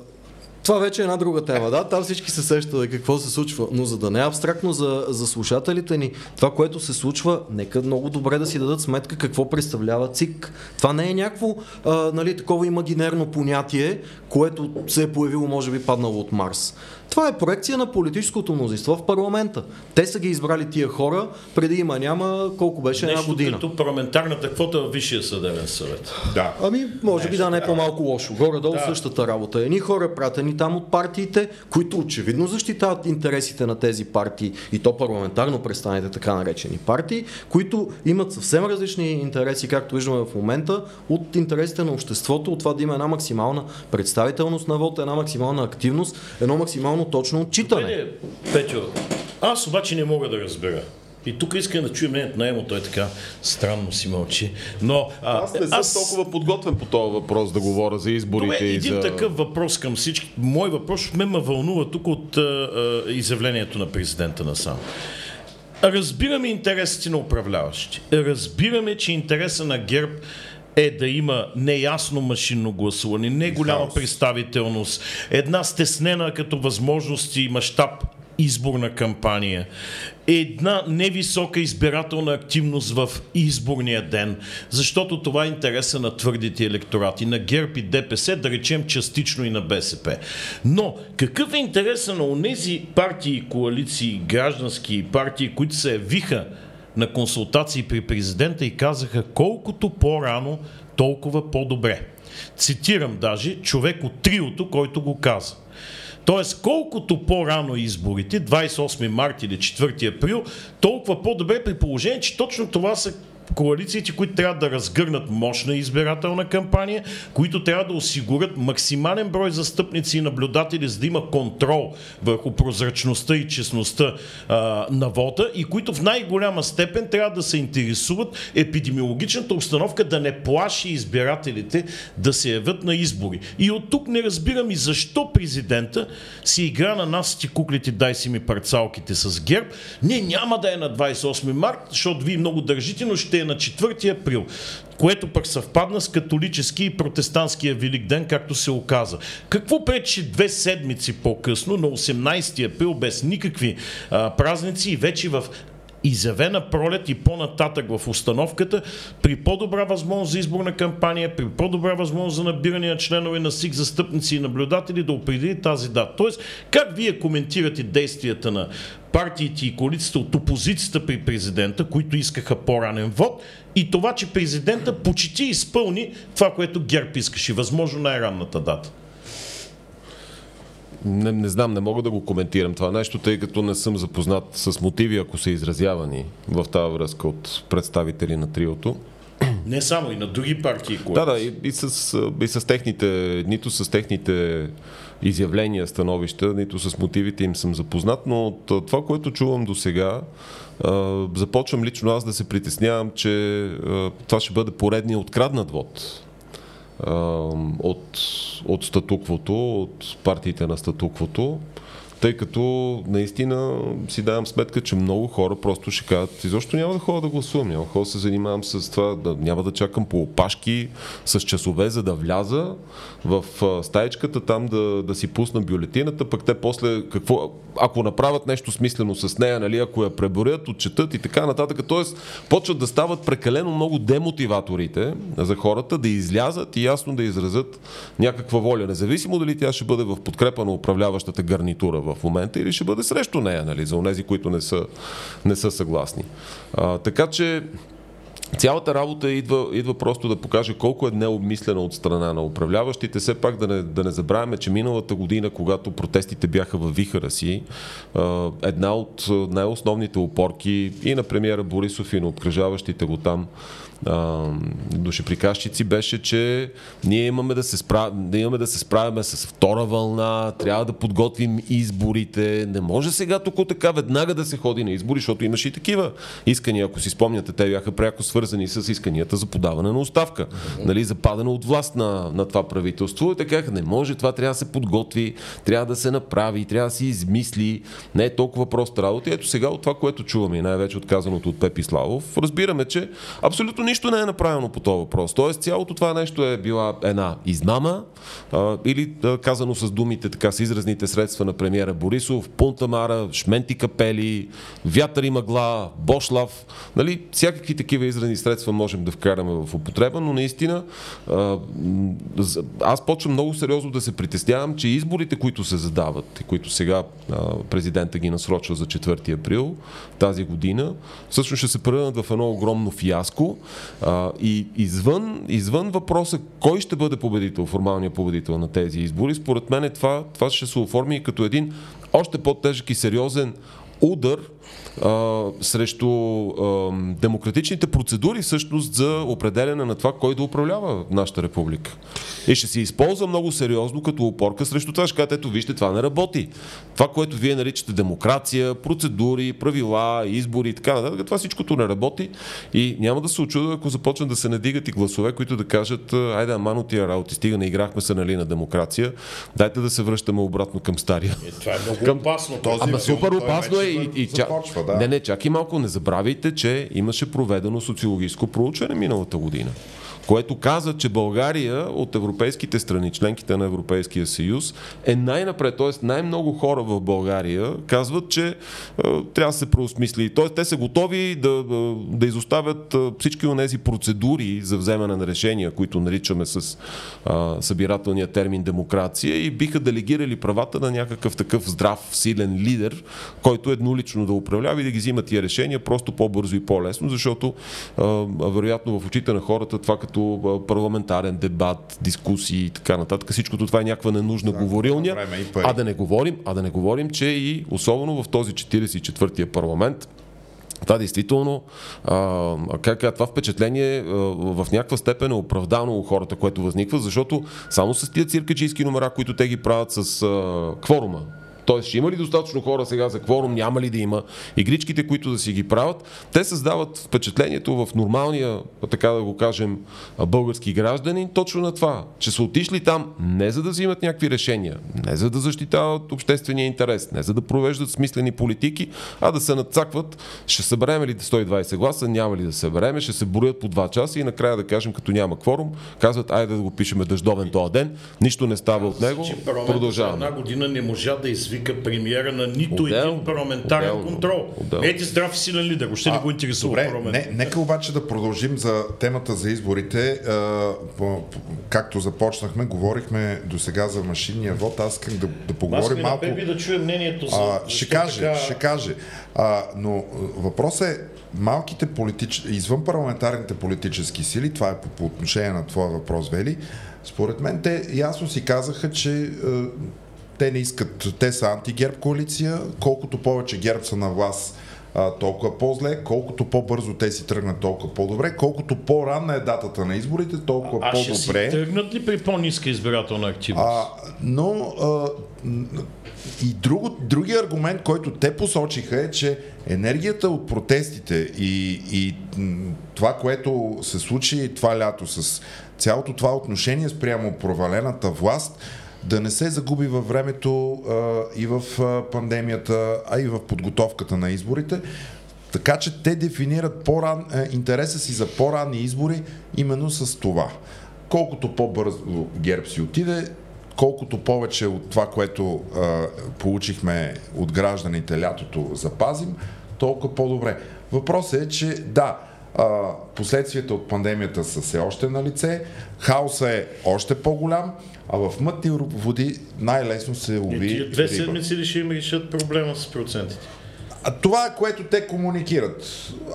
Това вече е една друга тема, да, там всички се сещат какво се случва, но за да не е абстрактно за, за слушателите ни, това, което се случва, нека много добре да си дадат сметка какво представлява ЦИК. Това не е някакво, а, нали, такова имагинерно понятие, което се е появило, може би паднало от Марс. Това е проекция на политическото мнозинство в парламента. Те са ги избрали тия хора, преди има няма, колко беше нещо една година. Нещо като парламентарната квота в Висшия съдебен съвет. Да. Ами, може би да, не е по-малко лошо. Горе-долу да. същата работа. Едни хора, пратени там от партиите, които очевидно защитават интересите на тези партии и то парламентарно представените така наречени партии, които имат съвсем различни интереси, както виждаме в момента, от интересите на обществото, от това да има една максимална представителност на вота, една максимална активност, едно максимално точно отчитане. Петю, аз обаче не мога да разбера. И тук искам да чуя мнението на Емо, той така странно си мълчи. Но, а, аз не съм аз... толкова подготвен по този въпрос да говоря за изборите. Това е един и за... такъв въпрос към всички. Мой въпрос ме ме вълнува тук от а, а, изявлението на президента насам. Разбираме интересите на управляващи. Разбираме, че интереса на ГЕРБ е да има неясно машинно гласуване, не голяма представителност, една стеснена като възможности и мащаб изборна кампания, една невисока избирателна активност в изборния ден, защото това е интереса на твърдите електорати, на ГЕРБ и ДПС, да речем частично и на БСП. Но какъв е интереса на онези партии, коалиции, граждански партии, които се явиха на консултации при президента и казаха колкото по-рано, толкова по-добре. Цитирам даже човек от триото, който го каза. Тоест, колкото по-рано изборите, двадесет и осми март или четвърти април, толкова по-добре, при положение, че точно това са коалициите, които трябва да разгърнат мощна избирателна кампания, които трябва да осигурят максимален брой застъпници и наблюдатели, за да има контрол върху прозрачността и честността а, на вота, и които в най-голяма степен трябва да се интересуват епидемиологичната обстановка да не плаши избирателите да се явят на избори. И от тук не разбирам и защо президента си игра на нас ти куклите, дай си ми парцалките с ГЕРБ. Не, няма да е на двадесет и осми март, защото вие много държите, но ще е на четвърти април, което пък съвпадна с католически и протестантския Велик ден, както се оказа. Какво пречи две седмици по-късно, на осемнадесети април, без никакви а, празници и вече в изявена пролет и по-нататък в установката, при по-добра възможност за изборна кампания, при по-добра възможност за набиране на членове на СИК, застъпници и наблюдатели, да определи тази дата. Тоест, как вие коментирате действията на партиите и коалицията от опозицията при президента, които искаха по-ранен вод, и това, че президента почти изпълни това, което ГЕРБ искаше, възможно най-ранната дата? Не, не знам, не мога да го коментирам това нещо, тъй като не съм запознат с мотиви, ако са изразявани в тази връзка от представители на триото. Не само, и на други партии. Да, да, и, и, с, и с техните, нито с техните изявления, становища, нито с мотивите им съм запознат, но от това, което чувам до сега, започвам лично аз да се притеснявам, че това ще бъде поредният откраднат вод От, от статуквото, от партиите на статуквото, тъй като наистина си давам сметка, че много хора просто ще кажат: изобщо няма да ходя да гласувам, няма да се занимавам с това, да, няма да чакам по опашки с часове, за да вляза в стаичката там да, да си пусна бюлетината, пък те после, какво, ако направят нещо смислено с нея, нали, ако я преборят, отчетат и така нататък, т.е. почват да стават прекалено много демотиваторите за хората да излязат и ясно да изразят някаква воля, независимо дали тя ще бъде в подкрепа на управляващата гарнитура в момента или ще бъде срещу нея, нали, за онези, които не са, не са съгласни. А, така че цялата работа идва, идва просто да покаже колко е необмислена от страна на управляващите. Все пак да не, да не забравяме, че миналата година, когато протестите бяха във вихъра си, една от най-основните опорки и на премиера Борисов, и на обкръжаващите го там душеприказчици беше, че ние имаме да се справим, да имаме да се справяме с втора вълна, трябва да подготвим изборите, не може сега тук така веднага да се ходи на избори, защото имаше и такива искания, ако си спомняте, те бяха пряко свързани с исканията за подаване на оставка, mm-hmm. нали, за падане от власт на, на това правителство, и така, не може, това трябва да се подготви, трябва да се направи, трябва да се измисли, не е толкова проста работа. И ето сега от това, което чуваме, и най-вече отказаното от Пепи Славов, разбираме, че абсолютно нищо не е направено по този въпрос. Тоест, цялото това нещо е била една измама, а, или а, казано с думите, така, с изразните средства на премиера Борисов, пунтамара, шменти капели, вятър и мъгла, бошлав, нали, всякакви такива изразни средства можем да вкараме в употреба, но наистина а, аз почвам много сериозно да се притеснявам, че изборите, които се задават и които сега а, президента ги насрочва за четвърти април тази година, всъщност ще се превърнат в едно огромно фиаско. Uh, и извън, извън въпроса кой ще бъде победител, формалният победител на тези избори, според мен е това, това ще се оформи като един още по-тежък и сериозен удар uh, срещу uh, демократичните процедури всъщност за определяне на това кой да управлява нашата република. И ще се използва много сериозно като опорка срещу това. Ще кажете: ето вижте, това не работи. Това, което вие наричате демокрация, процедури, правила, избори и така нататък, това всичкото не работи, и няма да се очудва, ако започнат да се надигат и гласове, които да кажат: айде, аман от тия работи, стига, не играхме се, нали, на демокрация, дайте да се връщаме обратно към стария. Е, това е много към... опасно. Този ама супер опасно е. и, и започва, да. Не, не, чак и малко, не забравяйте, че имаше проведено социологическо проучване миналата година, което каза, че България от европейските страни, членките на Европейския съюз, е най-напред, т.е. най-много хора в България казват, че е, трябва да се преосмисли. Т.е. те са готови да, да изоставят всички онези процедури за вземане на решения, които наричаме с е, събирателния термин демокрация, и биха делегирали правата на някакъв такъв здрав, силен лидер, който еднолично да управлява и да ги взима тия решения просто по-бързо и по-лесно, защото е, вероятно в очите на хората това като парламентарен дебат, дискусии и така нататък. Всичкото това е някаква ненужна да, говорилня. А да не говорим, а да не говорим, че и особено в този четиридесет и четвъртия парламент това действително, а, как, това впечатление а, в някаква степен е оправдано у хората, което възниква, защото само с тия циркаджийски номера, които те ги правят с а, кворума. Тоест, ще има ли достатъчно хора сега за кворум, няма ли да има, игричките, които да си ги правят, те създават впечатлението в нормалния, така да го кажем, български гражданин, точно на това, че са отишли там не за да взимат някакви решения, не за да защитават обществения интерес, не за да провеждат смислени политики, а да се надцакват, ще събереме ли сто и двадесет гласа, няма ли да събереме, ще се броят по два часа и накрая да кажем, като няма кворум, казват, айде да го пишеме дъждовен този ден, нищо не става от него, продължаваме. Една година не можа да из вика премиера на нито отдел, един парламентарен отдел, контрол. Отдел. Ети здрав и силен лидер, още не го интересува парламент. Не, нека обаче да продължим за темата за изборите. Както започнахме, говорихме до сега за машинния вод. Аз искам да, да поговорим малко. Пепи, да чуем мнението за... А, ще каже, така... ще каже. А, но въпросът е малките политич... извън парламентарните политически сили, това е по, по отношение на твоя въпрос, Вели, според мен те ясно си казаха, че те не искат, те са анти-ГЕРБ коалиция, колкото повече ГЕРБ са на власт, толкова по-зле, колкото по-бързо те си тръгнат, толкова по-добре, колкото по-ранна е датата на изборите, толкова а, по-добре. А ще си тръгнат ли при по-ниска избирателна активност? А, но а, и друго, другия аргумент, който те посочиха е, че енергията от протестите и, и това, което се случи това лято с цялото това отношение спрямо провалената власт, да не се загуби във времето а, и в а, пандемията, а и в подготовката на изборите. Така че те дефинират по-ран, а, интереса си за по-ранни избори именно с това. Колкото по-бързо ГЕРБ си отиде, колкото повече от това, което а, получихме от гражданите лятото запазим, толкова по-добре. Въпросът е, че да, а, последствията от пандемията са все още на лице, хаосът е още по-голям, а в мътни води най-лесно се лови. Две седмици ли ще им решат проблема с процентите? А това е, което те комуникират.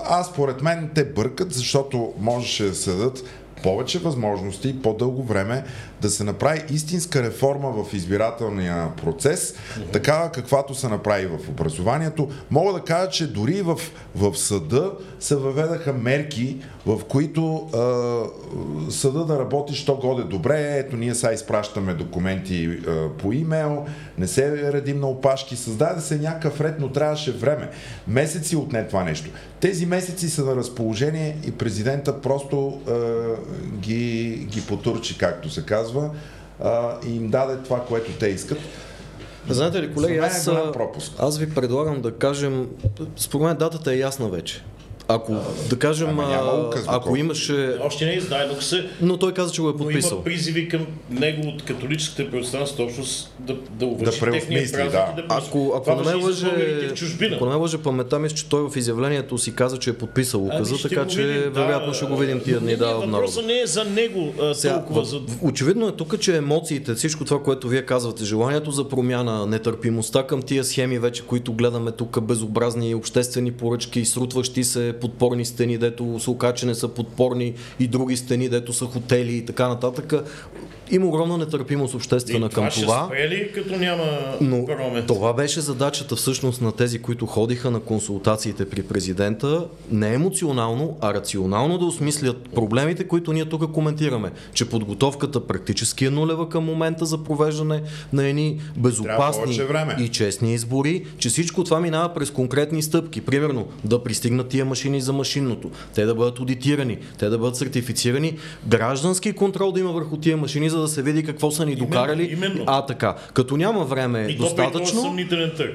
Аз, според мен, те бъркат, защото можеше да се дадат повече възможности и по-дълго време да се направи истинска реформа в избирателния процес, такава каквато се направи в образованието. Мога да кажа, че дори в, в съда се въведаха мерки, в които е, съда да работи що годе добре. Ето ние сега изпращаме документи е, по имейл, не се редим на опашки, създаде се някакъв ред, но трябваше време. Месеци отне това нещо. Тези месеци са на разположение и президента просто е, ги, ги потурчи, както се казва, а, и им даде това, което те искат. Знаете ли, колеги, аз, аз ви предлагам да кажем, според мен датата е ясна вече. Ако, а, да кажем, а, указ, ако колко. Имаше... Още не издай, но се... Но той каза, че го е подписал. Но има призиви към него от католическата православна общност да, да уважи да техния празник. Да. Да ако ако не ме лъже паметта ми, че той в изявлението си каза, че е подписал указа, а, така че видим, вероятно да, ще го видим тия дни. Да, въпросът не е за него а, толкова. За... Очевидно е тук, че емоциите, всичко това, което вие казвате, желанието за промяна, нетърпимостта към тия схеми вече, които гледаме тук, безобразни обществени поръчки, срутващи се подпорни стени, дето се оказа, че не са подпорни, и други стени, дето са хотели и така нататък. Има огромна нетърпимост обществена към това. Спрели, като няма но парламент. Това беше задачата всъщност на тези, които ходиха на консултациите при президента, не емоционално, а рационално да осмислят проблемите, които ние тук коментираме. Че подготовката практически е нулева към момента за провеждане на едни безопасни и честни избори, че всичко това минава през конкретни стъпки. Примерно да пристигнат тия машини за машинното, те да бъдат одитирани, те да бъдат сертифицирани, граждански контрол да има върху тия машини, за да се види какво са ни именно докарали. Именно. А така, като няма време и достатъчно,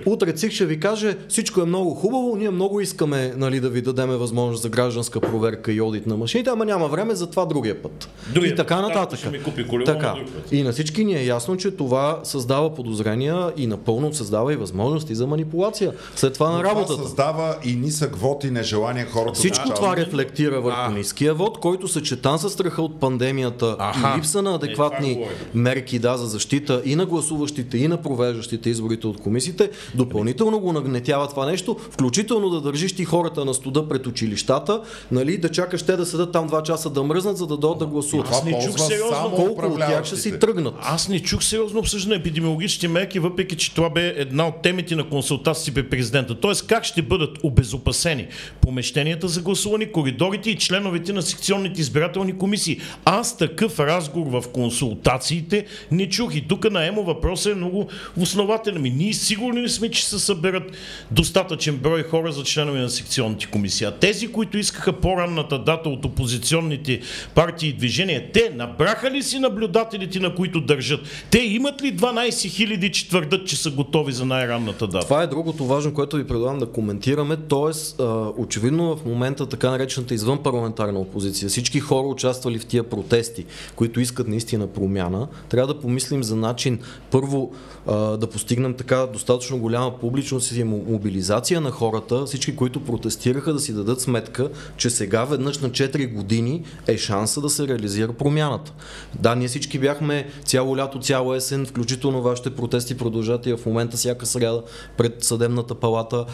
утре ЦИК ще ви каже, всичко е много хубаво, ние много искаме, нали, да ви дадем възможност за гражданска проверка и одит на машините, ама няма време за това другия път. Другия и така път, нататък. Ще ми купи колело, така. На друг път. И на всички ни е ясно, че това създава подозрения и напълно създава и възможности за манипулация. След това но на работата. Това създава и нисък вод и нежелание хората. Всичко да, това рефлектира върху ниския вод, който съчетан със страха от пандемията, аха, и липса на адекватни е, мерки, да, за защита и на гласуващите, и на провеждащите изборите от комисиите, допълнително го нагнетява това нещо, включително да държиш ти хората на студа пред училищата, нали, да чакаш те да седат там два часа да мръзнат, за да дойдат да гласуват. Аз не чух сериозно колко от тях ще си тръгнат. Аз не чух сериозно обсъждане на епидемиологичните мерки, въпреки че това бе една от темите на консултации при президента. Тоест, как ще бъдат обезопасени помещенията за гласуване, коридорите и членовете на секционните избирателни комисии. Аз такъв разговор в консултациите не чух. И тук на Емо въпросът е много основателен. Ние сигурни сме, че се съберат достатъчен брой хора за членове на секционните комисии. А тези, които искаха по-ранната дата от опозиционните партии и движения, те набраха ли си наблюдателите, на които държат? Те имат ли дванайсет хиляди, че твърдат, че са готови за най-ранната дата? Това е другото важно, което ви предлагам да коментираме. Тоест, очевидно в момента така наречената извънпарламентарна опозиция, всички хора участвали в тия протести, които искат наистина промяна, трябва да помислим за начин първо да постигнем така достатъчно голяма публичност и мобилизация на хората, всички, които протестираха, да си дадат сметка, че сега веднъж на четири години е шанса да се реализира промяната. Да, ние всички бяхме цяло лято, цяла есен, включително вашите протести продължат и в момента всяка сряда пред съдебната палата,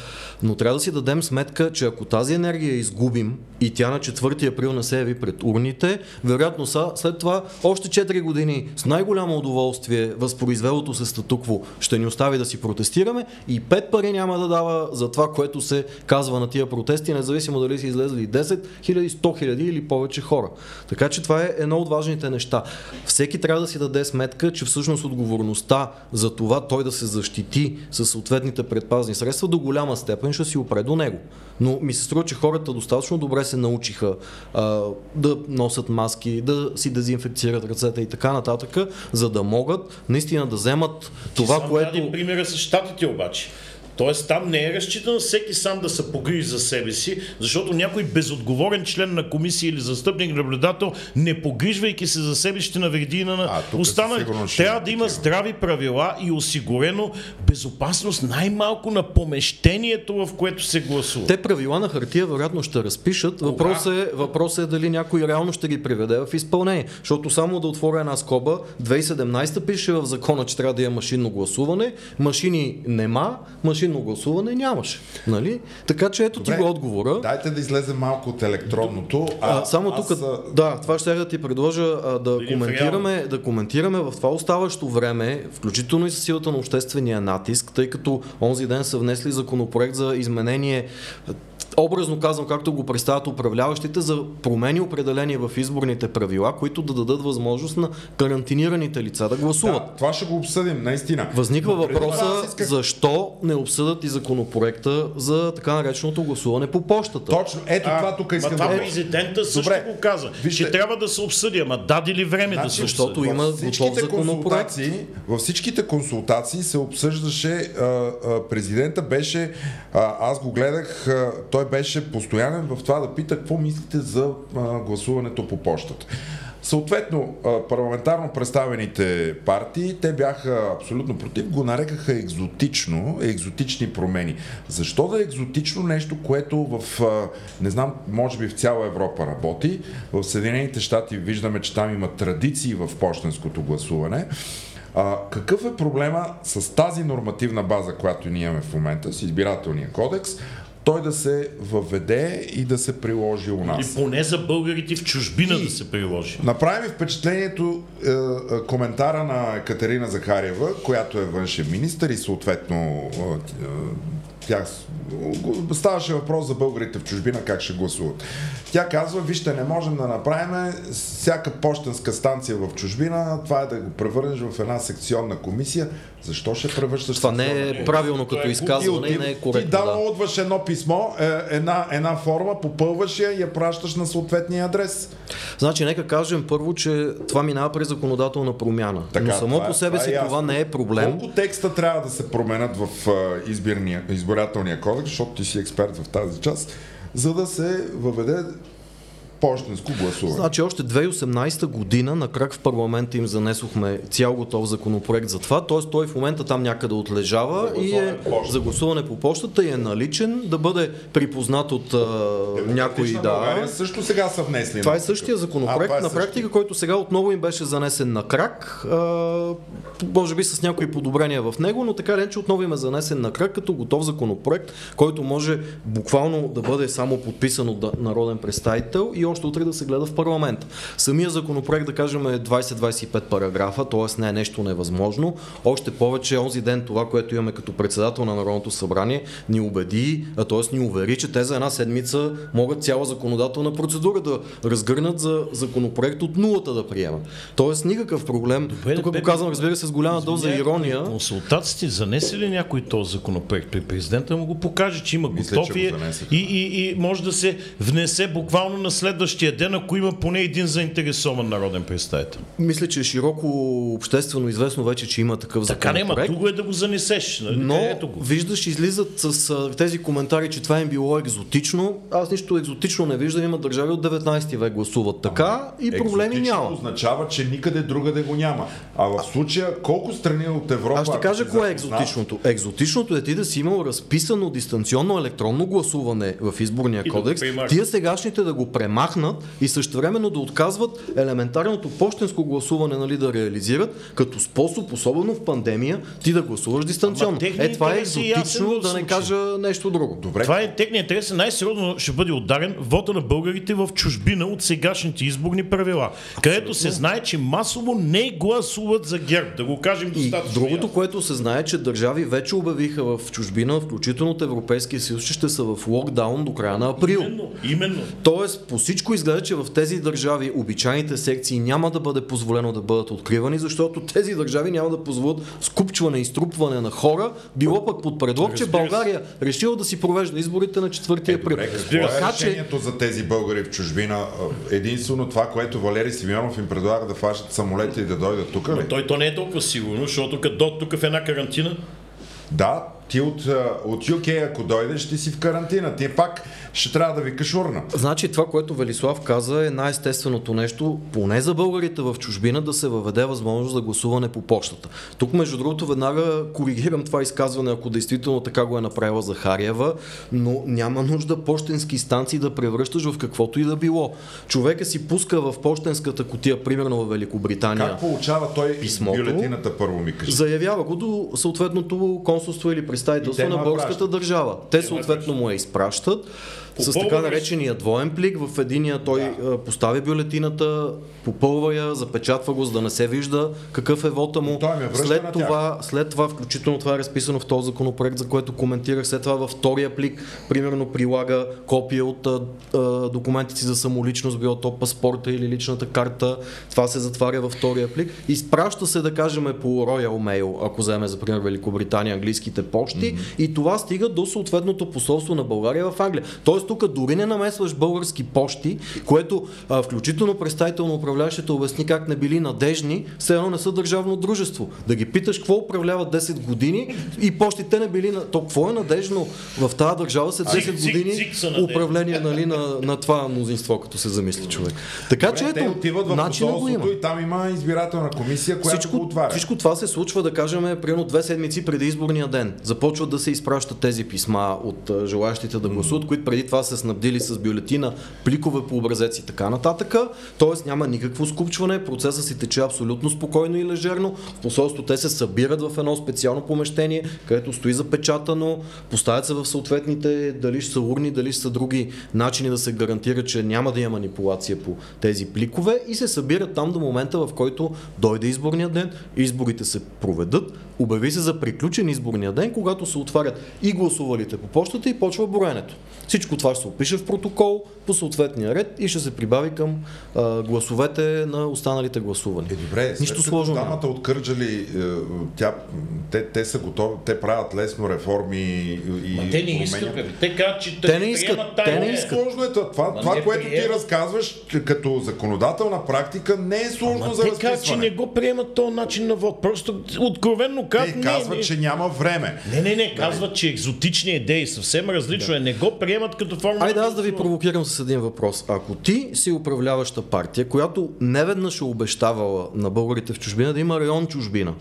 но трябва да си дадем сметка, че ако тази енергия изгубим и тя на четвърти април не се яви пред урните, вероятно са след това още четири години с най-голямо удоволствие възпроизвелото се статукво ще ни остави да си протестираме и пет пари няма да дава за това, което се казва на тия протести, независимо дали са излезли десет хиляди, сто хиляди или повече хора. Така че това е едно от важните неща. Всеки трябва да си даде сметка, че всъщност отговорността за това той да се защити със съответните предпазни средства до голяма степен ще си опре до него. Но ми се струва, че хората достатъчно добре се научиха а, да носят маски, да си дезинфекцират ръцете и така нататък, за да могат наистина да вземат това, което... Ти сам примера с щатите обаче. Тоест там не е разчитан всеки сам да се погрижи за себе си, защото някой безотговорен член на комисия или застъпник наблюдател, не погрижвайки се за себе, ще навреди на останали. Трябва да има здрави правила и осигурено безопасност най-малко на помещението, в което се гласува. Те правила на хартия вероятно ще разпишат. Въпросът е, въпрос е дали някой реално ще ги приведе в изпълнение. Защото само да отворя една скоба, две хиляди и седемнайсета пише в закона, че трябва да има машинно гласуване. Машини нема, машини гласуване нямаше. Нали? Така че ето. Добре, ти го отговора. Дайте да излезем малко от електронното. А, а, само тук, а... да, това ще да ти предложа а, да, да, коментираме, да коментираме в това оставащо време, включително и със силата на обществения натиск, тъй като онзи ден са внесли законопроект за изменение, образно казвам, както го представят управляващите, за промени определения в изборните правила, които да дадат възможност на карантинираните лица да гласуват. Да, това ще го обсъдим, наистина. Възниква въпроса, исках... защо не обсъдат и законопроекта за така нареченото гласуване по почтата. Точно, ето а, това тук искам да кажа. Президента също добре, го каза, вижте, че трябва да се обсъди, ама даде ли време значи, да се обсъди? Защото има готов законопроект. Във всичките консултации се обсъждаше, а, а, президента беше, а, аз го гледах, а, той беше постоянен в това да пита какво мислите за а, гласуването по почтата. Съответно, парламентарно представените партии, те бяха абсолютно против, го нарекаха екзотично, екзотични промени. Защо да е екзотично нещо, което в, не знам, може би в цяла Европа работи, в Съединените щати виждаме, че там има традиции в пощенското гласуване. А, какъв е проблема с тази нормативна база, която ние имаме в момента, с избирателния кодекс, той да се въведе и да се приложи у нас. И поне за българите в чужбина и да се приложи. Направи впечатлението е, коментара на Екатерина Захариева, която е външен министър и съответно е, тя ставаше въпрос за българите в чужбина как ще гласуват. Тя казва, вижте, не можем да направим всяка пощенска станция в чужбина, това е да го превърнеш в една секционна комисия. Защо ще превръщаш? Това не е правилно като изказване, не е коректно. Ти даунлоудваш едно писмо, една, една форма, попълваш я и я пращаш на съответния адрес. Значи, нека кажем първо, че това минава през законодателна промяна. Така, но само по себе си това не е проблем. Колко текста трябва да се променят в избирния, избирателния кодекс, защото ти си експерт в тази част, за да се въведе пощенско гласуване. Значи още две хиляди и осемнадесета година на крак в парламента им занесохме цял готов законопроект за това, т.е. той в момента там някъде отлежава и е за гласуване по почтата и е наличен да бъде припознат от някой. Да. Също сега са внесли. Това е същия законопроект, а, е на практика, същия, който сега отново им беше занесен на крак, а, може би с някои подобрения в него, но така рече отново им е занесен на крак като готов законопроект, който може буквално да бъде само подписан от народен представител и още утре да се гледа в парламента. Самия законопроект, да кажем, е двадесет до двадесет и пет параграфа, т.е. не е нещо невъзможно. Още повече, онзи ден това, което имаме като председател на Народното събрание, ни убеди, а т.е. ни увери, че те за една седмица могат цяла законодателна процедура да разгърнат за законопроект от нулата да приемат. Т.е. никакъв проблем. Добре, тук бе, го казвам, разбира се, с голяма доза ирония. Консултациите занеси ли някой този законопроект при президента, му го покаже, че има готовие и, и, и може да се внесе буквално на следващия ден, ако има поне един заинтересован народен представител. Мисля, че е широко обществено известно вече, че има такъв законопроект. Така няма, друго е да го занесеш. Нали? Но е, го. Виждаш, излизат с а, тези коментари, че това им било екзотично. Аз нищо екзотично не виждам. Има държави от деветнадесети век гласуват така, а, и проблеми няма. Означава, че никъде друга да го няма. А в случая, колко страни от Европа... Аз ще кажа кое е екзотичното. Екзотичното е ти да си имал разписано дистанционно електронно гласуване в изборния и кодекс. Да, тия сегашните да го премахнат и същевременно да отказват елементарното пощенско гласуване, нали, да реализират като способ, особено в пандемия, ти да гласуваш дистанционно. Е, това е екзотично, да не кажа нещо друго. Добре. Това е техният интерес. Най-сериозно ще бъде ударен вота на българите в чужбина от сегашните изборни правила, абсолютно, където се знае, че масово не гласуват за ГЕРБ. Да го кажем достатъчно. И другото, което се знае, че държави вече обявиха в чужбина, включително от Европейския съюз, че ще са в локдаун до края на април. Именно. Именно. Тоест, по всичко изглежда, че в тези държави обичайните секции няма да бъде позволено да бъдат откривани, защото тези държави няма да позволят скупчване и струпване на хора, било пък под предлог, че България решила да си провежда изборите на четвърти април. Е, добре, така, е решението че... за тези българи в чужбина? Единствено това, което Валерий Симеонов им предлага, да фащат самолети и да дойдат тук. Но той то не е толкова сигурно, защото като тук в една карантина. Да, ти от, от Ю Кей, ако дойдеш, ти си в карантина. Ти пак ще трябва да ви кашурна. Значи това, което Велислав каза, е най-естественото нещо, поне за българите в чужбина, да се въведе възможност за гласуване по почтата. Тук, между другото, веднага коригирам това изказване, ако действително така го е направила Захариева, но няма нужда пощенски станции да превръщаш в каквото и да било. Човека си пуска в пощенската кутия, примерно в Великобритания. Как получава той писмото? Бюлетината първо ми кажа. Заявява го до съответното консулство или представителство на българската пращат. Държава. Те съответно му я изпращат с така наречения двоен плик. В единия той да. поставя бюлетината, попълва я, запечатва го, за да не се вижда какъв е вота му. След това, след това, включително това е разписано в този законопроект, за което коментирах, след това във втория плик, примерно прилага копия от а, а, документите си за самоличност, било то паспорта или личната карта, това се затваря във втория плик. Изпраща се, да кажем, по Royal Mail, ако вземе за пример Великобритания, английските почти, mm-hmm. и това стига до съответното посолство на България в Англия. Тоест, тук дори не намесваш български пощи, което а, включително представително управляващите обясни как не били надежни, все едно не са държавно дружество. Да ги питаш какво управляват десет години и пощите не били... То какво е надежно в тази държава след десет години управление, нали, на, на това мнозинство, като се замисли човек. Така че ето, начина го има. И там има избирателна комисия, която всичко, го отваря. Всичко това се случва, да кажем, примерно две седмици преди изборния ден. Започват да се изпращат тези писма от а, желаящите да гласуват, които преди това се снабдили с бюлетина, пликове по образец и така нататък. Тоест няма никакво скупчване, процесът си тече абсолютно спокойно и лежерно. В посолство те се събират в едно специално помещение, където стои запечатано, поставят се в съответните, дали ще са урни, дали ще са други начини да се гарантира, че няма да има манипулация по тези пликове и се събират там до момента, в който дойде изборния ден, изборите се проведат, Обяви се за приключен изборния ден, когато се отварят и гласувалите по почтата и почва броенето. Всичко това ще се опише в протокол по съответния ред и ще се прибави към а, гласовете на останалите гласувани. Е, добре, нищо сложно. Дамата от Кърджали, тя, те, те са готови, те правят лесно реформи и променят. Те не искат, те казват, че те не искат. Те не искат. Сложно е това, това, това което прием. ти разказваш като законодателна практика, не е сложно Ама за разписване. Те казват, че не го приемат този начин на вод. Просто откровенно казват. Те казват, не, не, че няма време. Не, не, не, казват, че екзотични идеи съвсем различно е. Да. Не го приемат като форма. Айде, аз да ви провокирам с един въпрос. Ако ти си управляваща партия, която неведнъж е обещавала на българите в чужбина да има район чужбина,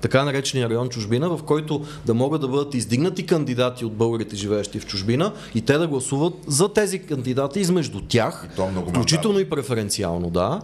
така наречения район чужбина, в който да могат да бъдат издигнати кандидати от българите, живеещи в чужбина, и те да гласуват за тези кандидати измежду тях, и включително и преференциално, да.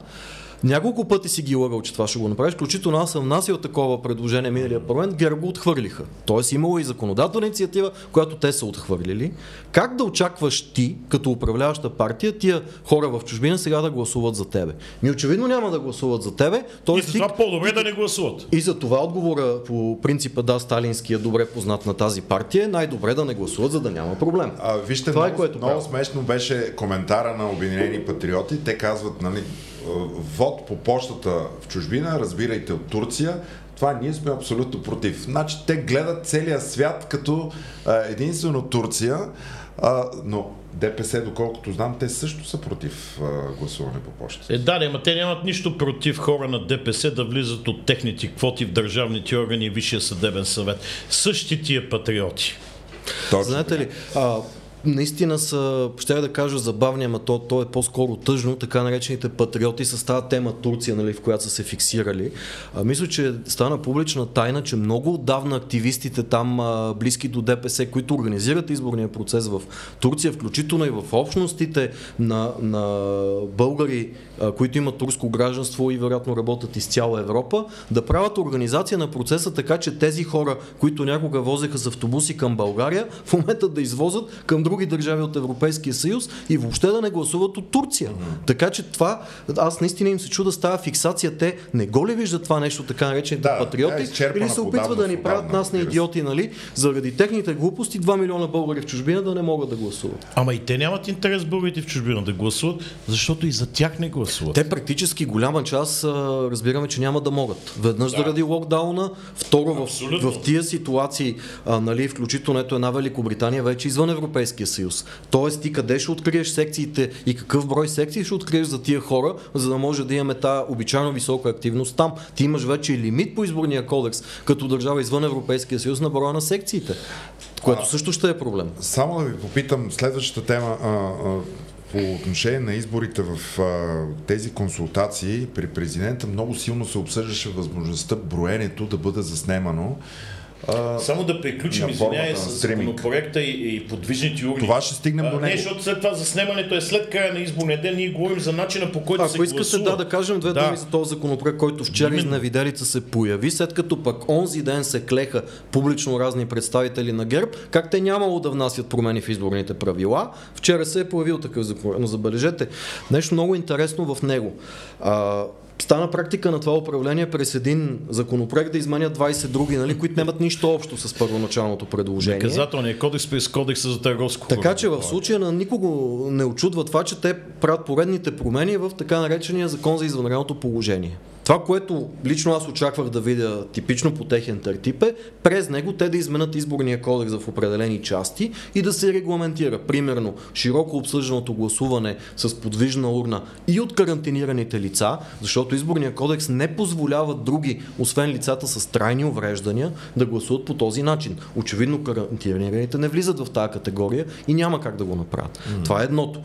Няколко пъти си ги лъгал, че това ще го направиш, включително аз съм внасял такова предложение миналия парламент, ГЕРБ го отхвърлиха. Тоест имало и законодателна инициатива, която те са отхвърлили. Как да очакваш ти, като управляваща партия, тия хора в чужбина сега да гласуват за тебе? Ми очевидно няма да гласуват за тебе. И за това по-добре да не гласуват. И за това отговора по принципа да, сталинския, добре познат на тази партия, най-добре да не гласуват, за да няма проблем. А, вижте, това много, е, което много смешно беше коментара на Обединени патриоти. Те казват, нали, вод по почтата в чужбина, разбирайте от Турция, това ние сме абсолютно против. Значи те гледат целия свят като а, единствено Турция, а, но ДПС, доколкото знам, те също са против а, гласуване по почта. Е, да, но те нямат нищо против хора на ДПС да влизат от техните квоти в държавните органи и Висшия съдебен съвет. Същите тия патриоти. Точно. Знаете ли, а, наистина са, ще да кажа забавни, ама то, то е по-скоро тъжно, така наречените патриоти с тази тема Турция, нали, в която са се фиксирали. А, мисля, че стана публична тайна, че много отдавна активистите там, а, близки до ДПС, които организират изборния процес в Турция, включително и в общностите на, на българи, а, които имат турско гражданство и вероятно работят из цяла Европа, да правят организация на процеса така, че тези хора, които някога возеха с автобуси към България, в момента да извозят към други държави от Европейския съюз и въобще да не гласуват от Турция. Mm-hmm. Така че това, аз наистина им се чуда с тази фиксация, те не го ли виждат това нещо, така наречените да, патриоти, е или се опитва да ни правят нас на идиоти, нали, заради техните глупости два милиона българи в чужбина да не могат да гласуват. Ама и те нямат интерес българите в чужбина да гласуват, защото и за тях не гласуват. Те практически голяма част разбираме, че няма да могат. Веднъж да. заради локдауна, второ в, в тия ситуации, а, нали, включително ето една Великобритания вече извън Европейския съюз. Тоест ти къде ще откриеш секциите и какъв брой секции ще откриеш за тия хора, за да може да имаме тая обичайно висока активност там. Ти имаш вече лимит по изборния кодекс като държава извън Европейския съюз на броя на секциите, което а, също ще е проблем. Само да ви попитам следващата тема а, а, по отношение на изборите в а, тези консултации при президента много силно се обсъждаше възможността броенето да бъде заснемано. Само да приключим, извиняй, с законопроекта и, и подвижните урни. Това ще стигнем а, до него. Не, защото след това заснемането е след края на изборния ден, ние говорим за начина, по който а, се гласува. Ако искате да, да кажем две да. думи за този законопроект, който вчера из навиделица се появи, след като пък онзи ден се клеха публично разни представители на ГЕРБ, как те нямало да внасят промени в изборните правила. Вчера се е появил такъв законопроект. Но забележете, нещо много интересно в него. А, Стана практика на това управление през един законопроект да изменя двайсет други, нали, които нямат нищо общо с първоначалното предложение. Наказателният кодекс през кодекса за търговско. Така че в случая на никого не очудва това, че те правят поредните промени в така наречения закон за извънредното положение. Това, което лично аз очаквах да видя типично по техен тертип е, през него те да изменят изборния кодекс в определени части и да се регламентира, примерно, широко обсъжданото гласуване с подвижна урна и от карантинираните лица, защото изборния кодекс не позволява други, освен лицата с трайни увреждания, да гласуват по този начин. Очевидно карантинираните не влизат в тази категория и няма как да го направят. Mm-hmm. Това е едното.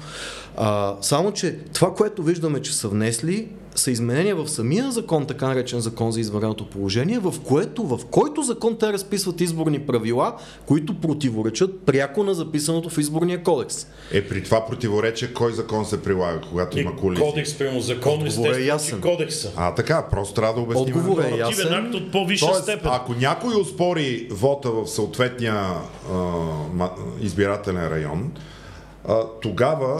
А, само, че това, което виждаме, че са внесли, са изменения в самия закон, така наречен закон за извънредното положение, в което, в който закон те разписват изборни правила, които противоречат пряко на записаното в изборния кодекс. Е, при това противоречие кой закон се прилага, когато е, има колизия? Кодекс, прямо закон, естествено, че кодекса. А, така, просто трябва да обясним. Отговор е ясен. Тоест, ако някой оспори вота в съответния а, избирателен район, тогава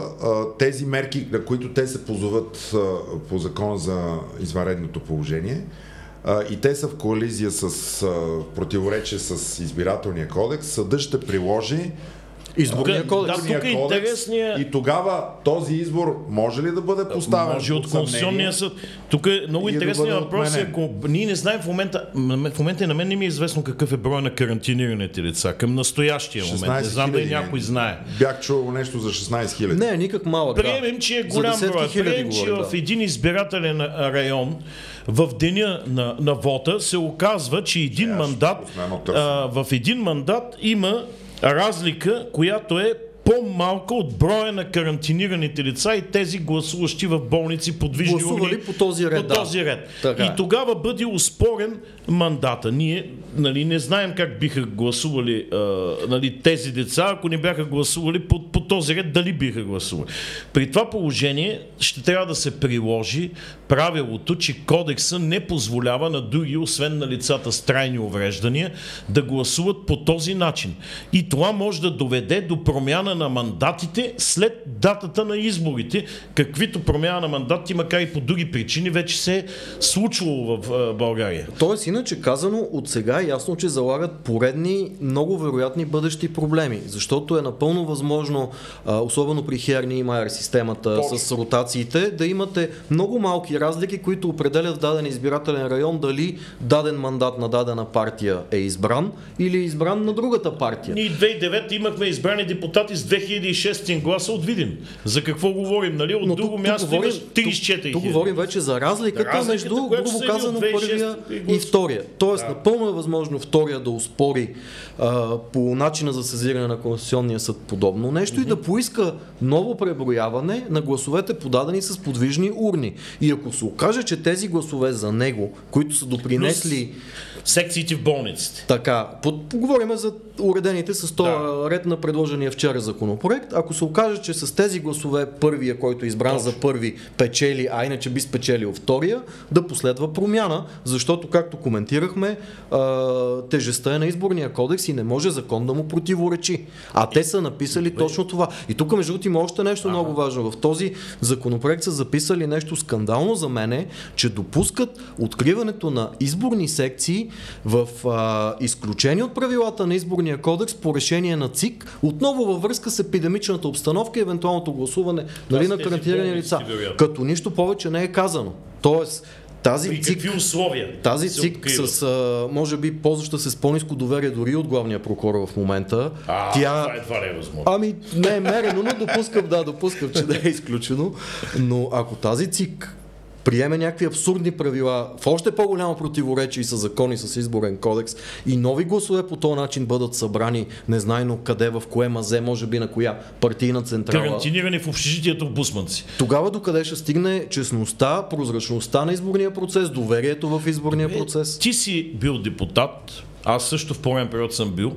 тези мерки, на които те се позоват по закона за извънредното положение, и те са в коализия с противоречие с избирателния кодекс, съдът ще приложи изборния кодекс. Да, тук е интересния... И тогава този избор може ли да бъде поставен? Може от Конституционния съд. Тук е много интересният да въпрос. Е, ако ние не знаем в момента, в момента и на мен не ми е известно какъв е брой на карантинираните лица към настоящия момент. Не знам дали някой знае. Бях чувал нещо за шестнайсет хиляди. Не, никак малък. Приемем, че е голям брой. Приемем, че да. в един избирателен район в деня на, на вота се оказва, че един yeah, мандат а, в един мандат има разлика, която е по-малка от броя на карантинираните лица и тези гласуващи в болници подвижни огни по този ред. По този ред. Да. И тогава бъде успорен мандата. Ние нали, не знаем как биха гласували нали, тези деца, ако не бяха гласували по, по този ред, дали биха гласували. При това положение ще трябва да се приложи правилото, че кодекса не позволява на други, освен на лицата с трайни увреждания, да гласуват по този начин. И това може да доведе до промяна на мандатите след датата на изборите, каквито промяна на мандатите, макар и по други причини, вече се е случвало в България. Тоест, иначе казано, от сега е ясно, че залагат поредни, много вероятни бъдещи проблеми, защото е напълно възможно, особено при Херни и Майер системата Точно. С ротациите, да имате много малки разлики, които определят в даден избирателен район дали даден мандат на дадена партия е избран или е избран на другата партия. Ние две хиляди и девета имахме избрани депутати с две хиляди и шеста гласа от Видин. За какво говорим, нали? От друго място има трийсет и четири хиляди. Тук говорим вече за разликата, разликата между, грубо казано, първия и втория. Тоест, да. Напълно е възможно втория да успори а, по начина за сезиране на Конституционния съд подобно нещо mm-hmm. и да поиска ново преброяване на гласовете, подадени с подвижни урни. И ако се окаже, че тези гласове за него, които са допринесли... Плюс секциите в болниците. Така. Поговорим за уредените с този да. Ред на предложения вчера законопроект. Ако се окаже, че с тези гласове първия, който е избран Точно. За първи, печели, а иначе би спечелил втория, да последва промяна, защото, както коментирахме, тежестта е на изборния кодекс и не може закон да му противоречи. А те са написали Добре. Точно това. И тук, между другото, има още нещо ага. Много важно. В този законопроект са записали нещо скандално за мене, че допускат откриването на изборни секции в а, изключение от правилата на изборния кодекс по решение на ЦИК, отново във връзка с епидемичната обстановка и евентуалното гласуване нали, на карантинирани лица. Като нищо повече не е казано. Тоест, тази при ЦИК, какви условия тази ЦИК с, а, може би, ползваща се с по-ниско доверие дори от главния прокурор в момента. А, тя... това, е, това не е възможно. Ами, не е мерено, но допускам, да, допускам, че да е изключено. Но ако тази ЦИК приеме някакви абсурдни правила в още по-голямо противоречие с закони, с изборен кодекс и нови гласове по този начин бъдат събрани незнайно къде, в кое мазе, може би на коя партийна централа. Карантинирани в общежитието в Бусманци. Тогава докъде ще стигне честността, прозрачността на изборния процес, доверието в изборния Добре, процес? Ти си бил депутат, аз също в по-голям период съм бил.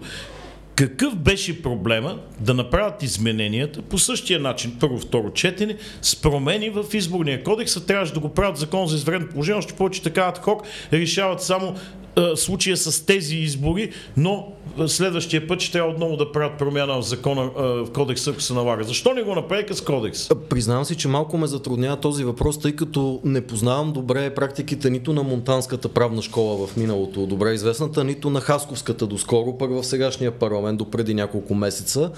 Какъв беше проблема да направят измененията по същия начин, първо, второ четене, с промени в изборния кодекс, а трябваше да го правят закон за извънредно положение, още повече така адхок решават само е, случая с тези избори, но следващия път ще трябва отново да правят промяна в закона, в кодекса, ако се налага. Защо не го направиха с кодекс? Признавам си, че малко ме затруднява този въпрос, тъй като не познавам добре практиките нито на Монтанската правна школа в миналото, добре известната, нито на Хасковската доскоро, пък в сегашния парламент допреди няколко месеца.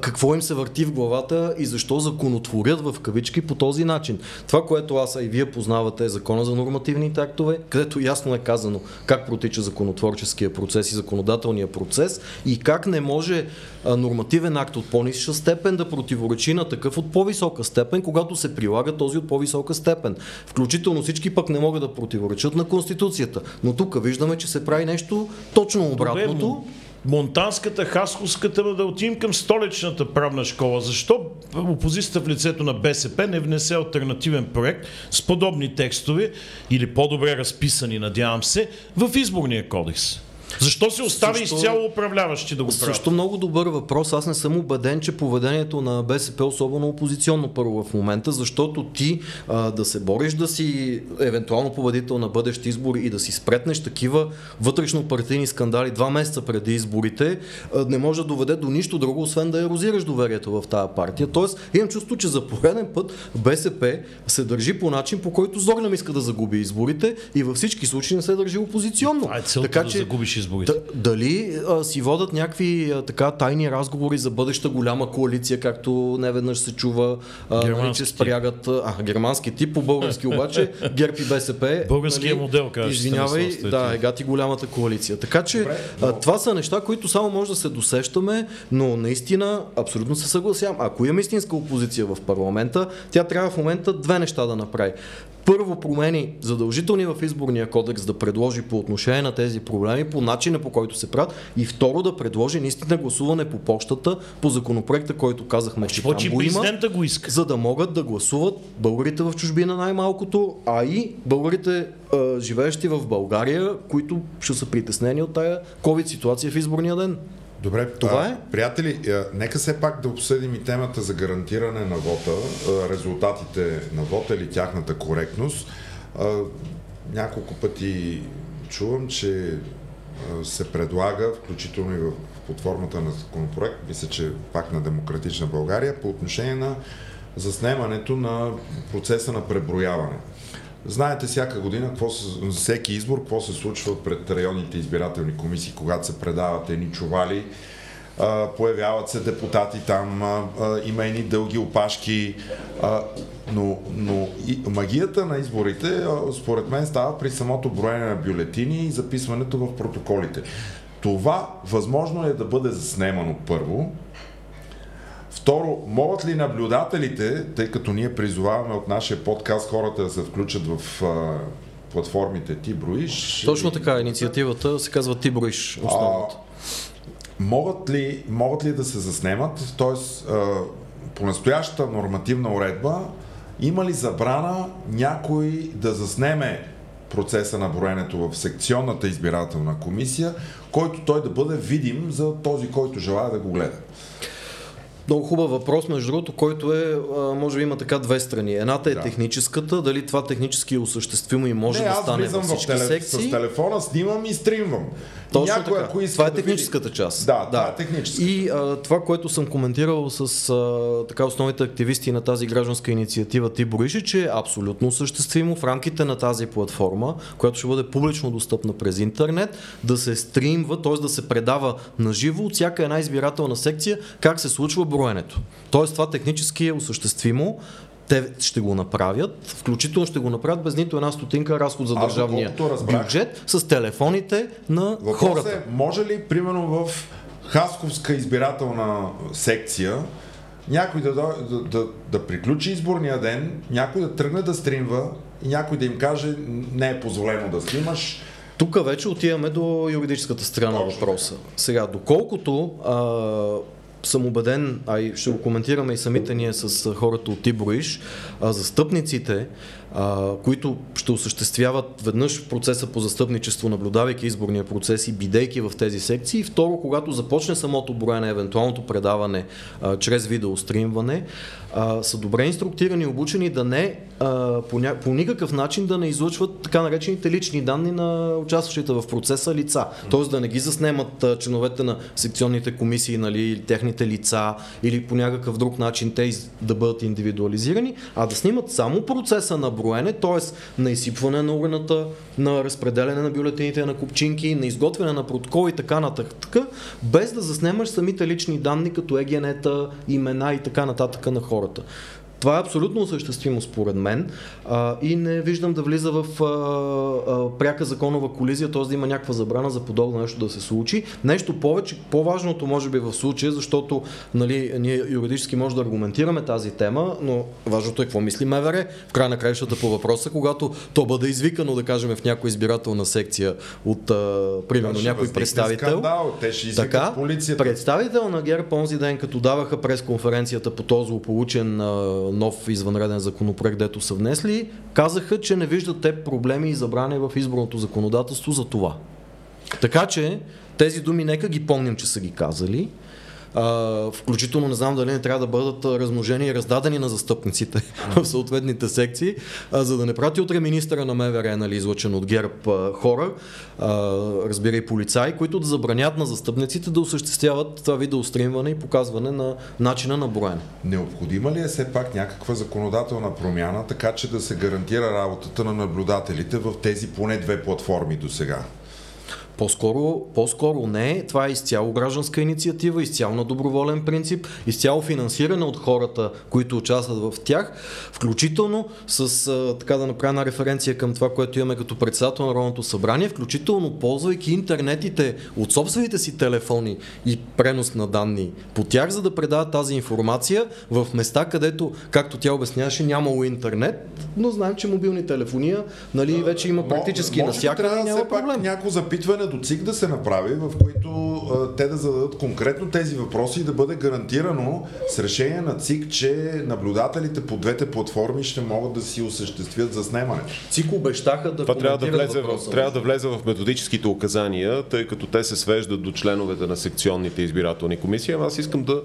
Какво им се върти в главата и защо законотворят в кавички по този начин? Това, което аз и вие познавате е закона за нормативните актове, където ясно е казано как протича законотворческия процес и законодателния процес. процес и как не може а, нормативен акт от по-нисша степен да противоречи на такъв от по-висока степен, когато се прилага този от по-висока степен. Включително всички пък не могат да противоречат на Конституцията. Но тук виждаме, че се прави нещо точно обратното. Добре, Монтанската, Хасковската, да отидем към Столичната правна школа. Защо опозицията в лицето на БСП не внесе алтернативен проект с подобни текстове или по-добре разписани, надявам се, в изборния кодекс? Защо се остави Също... изцяло управляващи да го правят? Също много добър въпрос. Аз не съм убеден, че поведението на БСП, особено опозиционно първо в момента, защото ти а, да се бориш да си евентуално победител на бъдещи избори и да си спретнеш такива вътрешно партийни скандали два месеца преди изборите, а, не може да доведе до нищо друго, освен да ерозираш доверието в тази партия. Тоест, имам чувство, че за пореден път БСП се държи по начин, по който зорно иска да загуби изборите и във всички случаи не се държи опозиционно. А е целта така, да че, загубиш изборите. Д- дали а, си водят някакви а, така тайни разговори за бъдеща голяма коалиция, както неведнъж се чува, а, нали, че спрягат а, германски тип, по-български обаче ГЕРБ и БСП. Българския нали, модел, кажа. Извинявай, да, да, ега ти голямата коалиция. Така че Добре, а, това са неща, които само може да се досещаме, но наистина абсолютно се съгласявам. Ако има истинска опозиция в парламента, тя трябва в момента две неща да направи. Първо, промени задължителни в изборния кодекс да предложи по отношение на тези проблеми, по начина по който се правят, и второ, да предложи наистина гласуване по пощата, по законопроекта, който казахме, че там го има, го иска, за да могат да гласуват българите в чужбина най-малкото, а и българите а, живеещи в България, които ще са притеснени от тая COVID ситуация в изборния ден. Добре, това е. Приятели, нека все пак да обсъдим и темата за гарантиране на вота, резултатите на вота или тяхната коректност. Няколко пъти чувам, че се предлага, включително и в под формата на законопроект, мисля, че пак на Демократична България, по отношение на заснемането на процеса на преброяване. Знаете всяка година, какво се, всеки избор, какво се случва пред районните избирателни комисии, когато се предават едни чували, а, появяват се депутати там, а, а, има едни дълги опашки, а, но, но и магията на изборите, а, според мен, става при самото броене на бюлетини и записването в протоколите. Това възможно е да бъде заснемано първо. Второ, могат ли наблюдателите, тъй като ние призоваваме от нашия подкаст хората да се включат в а, платформите Ти броиш? Точно така, инициативата се казва Ти броиш. Могат ли, могат ли да се заснемат? Тоест, а, по настоящата нормативна уредба, има ли забрана някой да заснеме процеса на броенето в секционната избирателна комисия, който той да бъде видим за този, който желая да го гледа? Много хубав въпрос, между другото, който е, може би има така две страни. Едната е да. техническата, дали това технически е осъществимо и може не, да стане във всички теле... секции. Аз с телефона снимам и стримвам. Точно някой, така. Това е да техническата види... част. Да, това да. е техническата. И а, това, което съм коментирал с а, така основните активисти на тази гражданска инициатива Ти броиш, че е абсолютно осъществимо в рамките на тази платформа, която ще бъде публично достъпна през интернет, да се стримва, т.е. да се предава на живо от всяка една избирателна секция как се случва броенето. Тоест това технически е осъществимо. Те ще го направят, включително ще го направят без нито една стотинка разход за държавния бюджет с телефоните на въпрос хората. Е, може ли, примерно, в Хасковска избирателна секция някой да, да, да, да приключи изборния ден, някой да тръгне да стримва и някой да им каже не е позволено да снимаш? Тук вече отиваме до юридическата страна на въпроса. Сега, доколкото... А, съм убеден, а и ще го коментираме и самите ние с хората от Ти броиш, застъпниците, а, които ще осъществяват веднъж процеса по застъпничество, наблюдавайки изборния процес и бидейки в тези секции, и второ, когато започне самото броене, евентуалното предаване а, чрез видеостримване, а, са добре инструктирани, обучени да не а, по, ня... по никакъв начин да не излъчват така наречените лични данни на участващите в процеса лица. Тоест да не ги заснемат а, членовете на секционните комисии, нали, техните лица или по някакъв друг начин те да бъдат индивидуализирани, а да снимат само процеса на броене, т.е. на изсипване на урната, на разпределяне на бюлетините на купчинки, на изготвяне на протокол и така нататък, без да заснемаш самите лични данни, като ЕГН-та, имена и така нататък на хората. Това е абсолютно осъществимо според мен а, и не виждам да влиза в а, а, пряка законова колизия, т.е. да има някаква забрана за подобно нещо да се случи. Нещо повече, по-важното може би в случая, защото нали, ние юридически може да аргументираме тази тема, но важното е какво мисли МВР в края на краищата по въпроса, когато то бъде извикано, да кажем, в някоя избирателна секция от а, примерно някой представител. Скандал, те ще извикат така, полицията. Представител на ГЕРБ онзи ден, като даваха пресконференцията по този злополучен нов извънреден законопроект, дето са внесли, казаха, че не виждат те проблеми и забрани в изборното законодателство за това. Така че тези думи нека ги помним, че са ги казали. Uh, включително не знам дали не трябва да бъдат размножени и раздадени на застъпниците в съответните секции, uh, за да не прати утре министъра на МВР, нали, излъчен от ГЕРБ uh, хора, uh, разбира и полицаи, които да забранят на застъпниците да осъществяват това видеостримване и показване на начина на броене. Необходима ли е все пак някаква законодателна промяна, така че да се гарантира работата на наблюдателите в тези поне две платформи досега? По-скоро, по-скоро не. Това е изцяло гражданска инициатива, изцяло на доброволен принцип, изцяло финансиране от хората, които участват в тях, включително с, така да направя на референция към това, което имаме като председател на Народното събрание, включително ползвайки интернетите от собствените си телефони и пренос на данни по тях, за да предават тази информация в места, където, както тя обясняваше, нямало интернет, но знаем, че мобилни телефония, нали, вече има практически навсякъде, няма проблем. Може би трябва да все пак някакво запитване до ЦИК да се направи, в които а, те да зададат конкретно тези въпроси и да бъде гарантирано с решение на ЦИК, че наблюдателите по двете платформи ще могат да си осъществят заснемане. ЦИК обещаха да това трябва да влезе въпроса, в, трябва да влезе в методическите указания, тъй като те се свеждат до членовете на секционните избирателни комисии. Аз искам да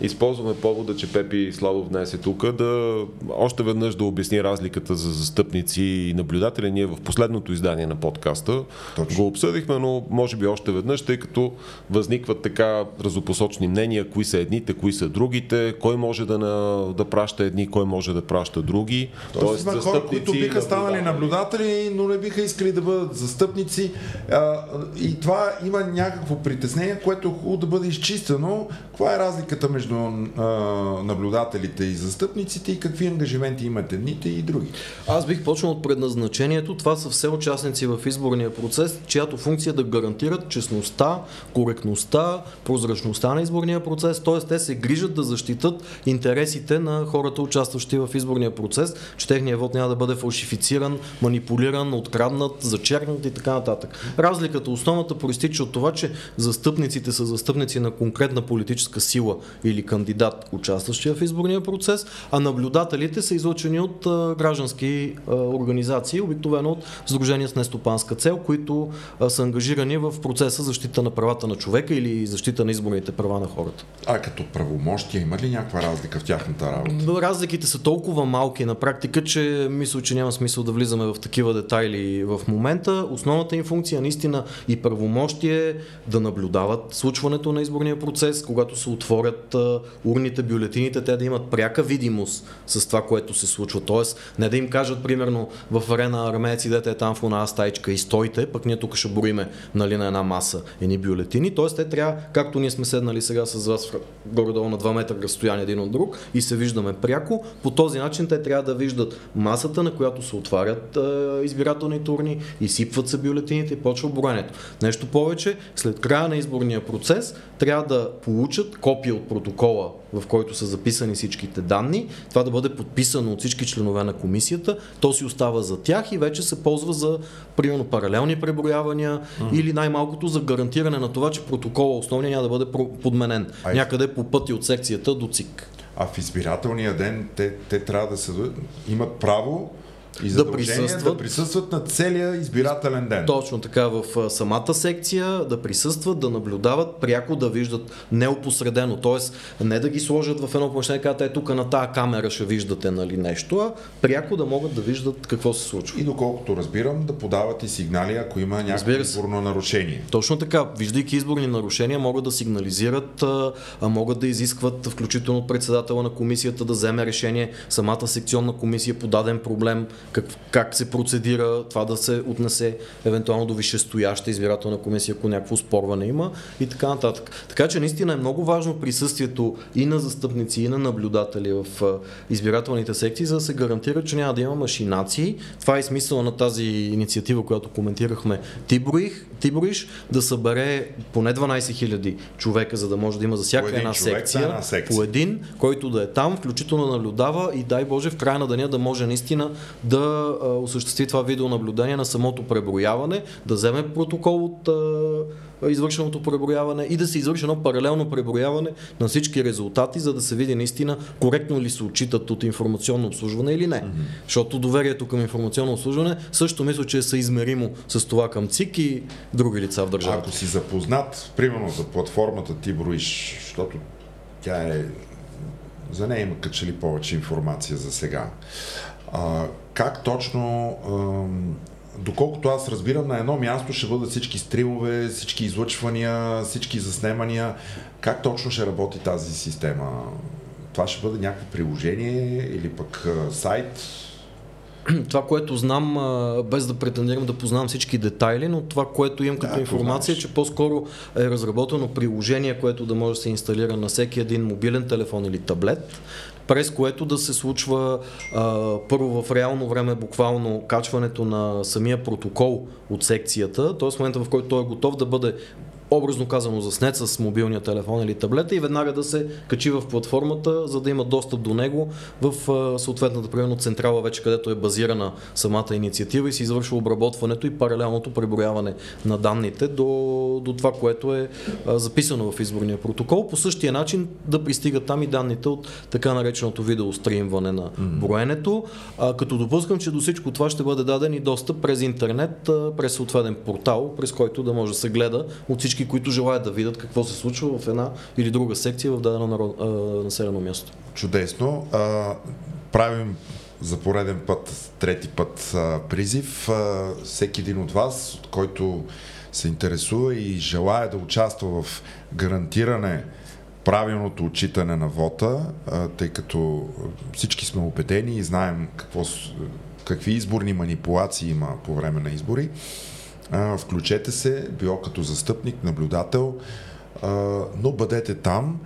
използваме повода, че Пепи Славов днес е тук, да още веднъж да обясни разликата за застъпници и наблюдатели. Ние в последното издание на подкаста Точно. Го обсъдихме, но може би още веднъж, тъй като възникват така разнопосочни мнения, кои са едните, кои са другите, кой може да, на, да праща едни, кой може да праща други. Тоест, Тоест хора, които биха станали наблюдатели, но не биха искали да бъдат застъпници. А, и това има някакво притеснение, което е хубаво да бъде изчистено. Каква е разликата между а, наблюдателите и застъпниците и какви ангажименти имат едните и други? Аз бих почнал от предназначението. Това са все участници в изборния процес, чиято функция да гарантират честността, коректността, прозрачността на изборния процес, т.е. те се грижат да защитат интересите на хората, участващи в изборния процес, че техният вод няма да бъде фалшифициран, манипулиран, откраднат, зачеркнат и така нататък. Разликата, основната, проистича от това, че застъпниците са застъпници на конкретна политическа сила или кандидат, участващи в изборния процес, а наблюдателите са излъчени от а, граждански а, организации, обикновено от сдружения с нестопанска цел, които а, са ангажирани в процеса защита на правата на човека или защита на изборните права на хората. А като правомощия има ли някаква разлика в тяхната работа? Разликите са толкова малки на практика, че мисля, че няма смисъл да влизаме в такива детайли в момента. Основната им функция наистина и правомощие да наблюдават случването на изборния процес, когато се отворят а, урните, бюлетините, те да имат пряка видимост с това, което се случва. Тоест, не да им кажат, примерно, в арена армеец, идете е там в една стайчка и стойте, пък ние тук ще броиме, нали, на една маса едни бюлетини. Тоест, те трябва, както ние сме седнали сега с вас горе-долу на два метра разстояние един от друг и се виждаме пряко, по този начин те трябва да виждат масата, на която се отварят е, избирателните урни, изсипват се бюлетините и почва броенето. Нещо повече, след края на изборния процес трябва да получат копия от протокола, в който са записани всичките данни, това да бъде подписано от всички членове на комисията, то си остава за тях и вече се ползва за, примерно, паралелни преброявания mm. или най-малкото за гарантиране на това, че протокола основния няма да бъде подменен. Ай. Някъде по пътя от секцията до ЦИК. А в избирателния ден те, те трябва да се имат право и да присъстват. да присъстват на целия избирателен ден. Точно така, в самата секция да присъстват, да наблюдават, пряко да виждат неопосредено, т.е. не да ги сложат в едно помещение, като е тук на тая камера ще виждате, нали, нещо, а пряко да могат да виждат какво се случва. И доколкото разбирам, да подават и сигнали, ако има някакво изборно нарушение. Точно така, виждайки изборни нарушения, могат да сигнализират, а могат да изискват включително председателя на комисията да вземе решение, самата секционна комисия по даден проблем, Как, как се процедира, това да се отнесе евентуално до висшестояща избирателна комисия, ако някакво спорване има и така нататък. Така че наистина е много важно присъствието и на застъпници, и на наблюдатели в избирателните секции, за да се гарантира, че няма да има машинации. Това е смисъл на тази инициатива, която коментирахме. Ти броих, ти броиш, да събере поне дванайсет хиляди човека, за да може да има за всяка една секция, секция, по един, който да е там, включително наблюдава и дай Боже в края на деня да може наистина да а, осъществи това видеонаблюдение на самото преброяване, да вземе протокол от а, извършеното преброяване и да се извърши едно паралелно преброяване на всички резултати, за да се види наистина коректно ли се отчитат от информационно обслужване или не. Mm-hmm. Защото доверието към информационно обслужване също мисля, че е съизмеримо с това към ЦИК и други лица в държавата. Ако си запознат, примерно за платформата Ти броиш, защото тя е... За нея има качели повече информация за сега. А, как точно, а, доколкото аз разбирам, на едно място ще бъдат всички стримове, всички излъчвания, всички заснемания. Как точно ще работи тази система? Това ще бъде някакво приложение или пък а, сайт? Това, което знам, без да претендирам да познавам всички детайли, но това, което имам като да, информация, е, че по-скоро е разработено приложение, което да може да се инсталира на всеки един мобилен телефон или таблет, през което да се случва а, първо в реално време буквално качването на самия протокол от секцията, т.е. в момента, в който той е готов да бъде образно казано заснет с мобилния телефон или таблета и веднага да се качи в платформата, за да има достъп до него в съответната примерно централа вече, където е базирана самата инициатива и се извършва обработването и паралелното преброяване на данните до, до това, което е записано в изборния протокол. По същия начин да пристигат там и данните от така нареченото видеостримване на броенето, като допускам, че до всичко това ще бъде даден и достъп през интернет, през съответен портал, през който да може да се гледа от всички, които желаят да видят какво се случва в една или друга секция в дадено народ, а, населено място. Чудесно. А, правим за пореден път, трети път а, призив. А, всеки един от вас, който се интересува и желая да участва в гарантиране правилното отчитане на вота, а, тъй като всички сме убедени и знаем какво, какви изборни манипулации има по време на избори, включете се, било като застъпник, наблюдател, но бъдете там.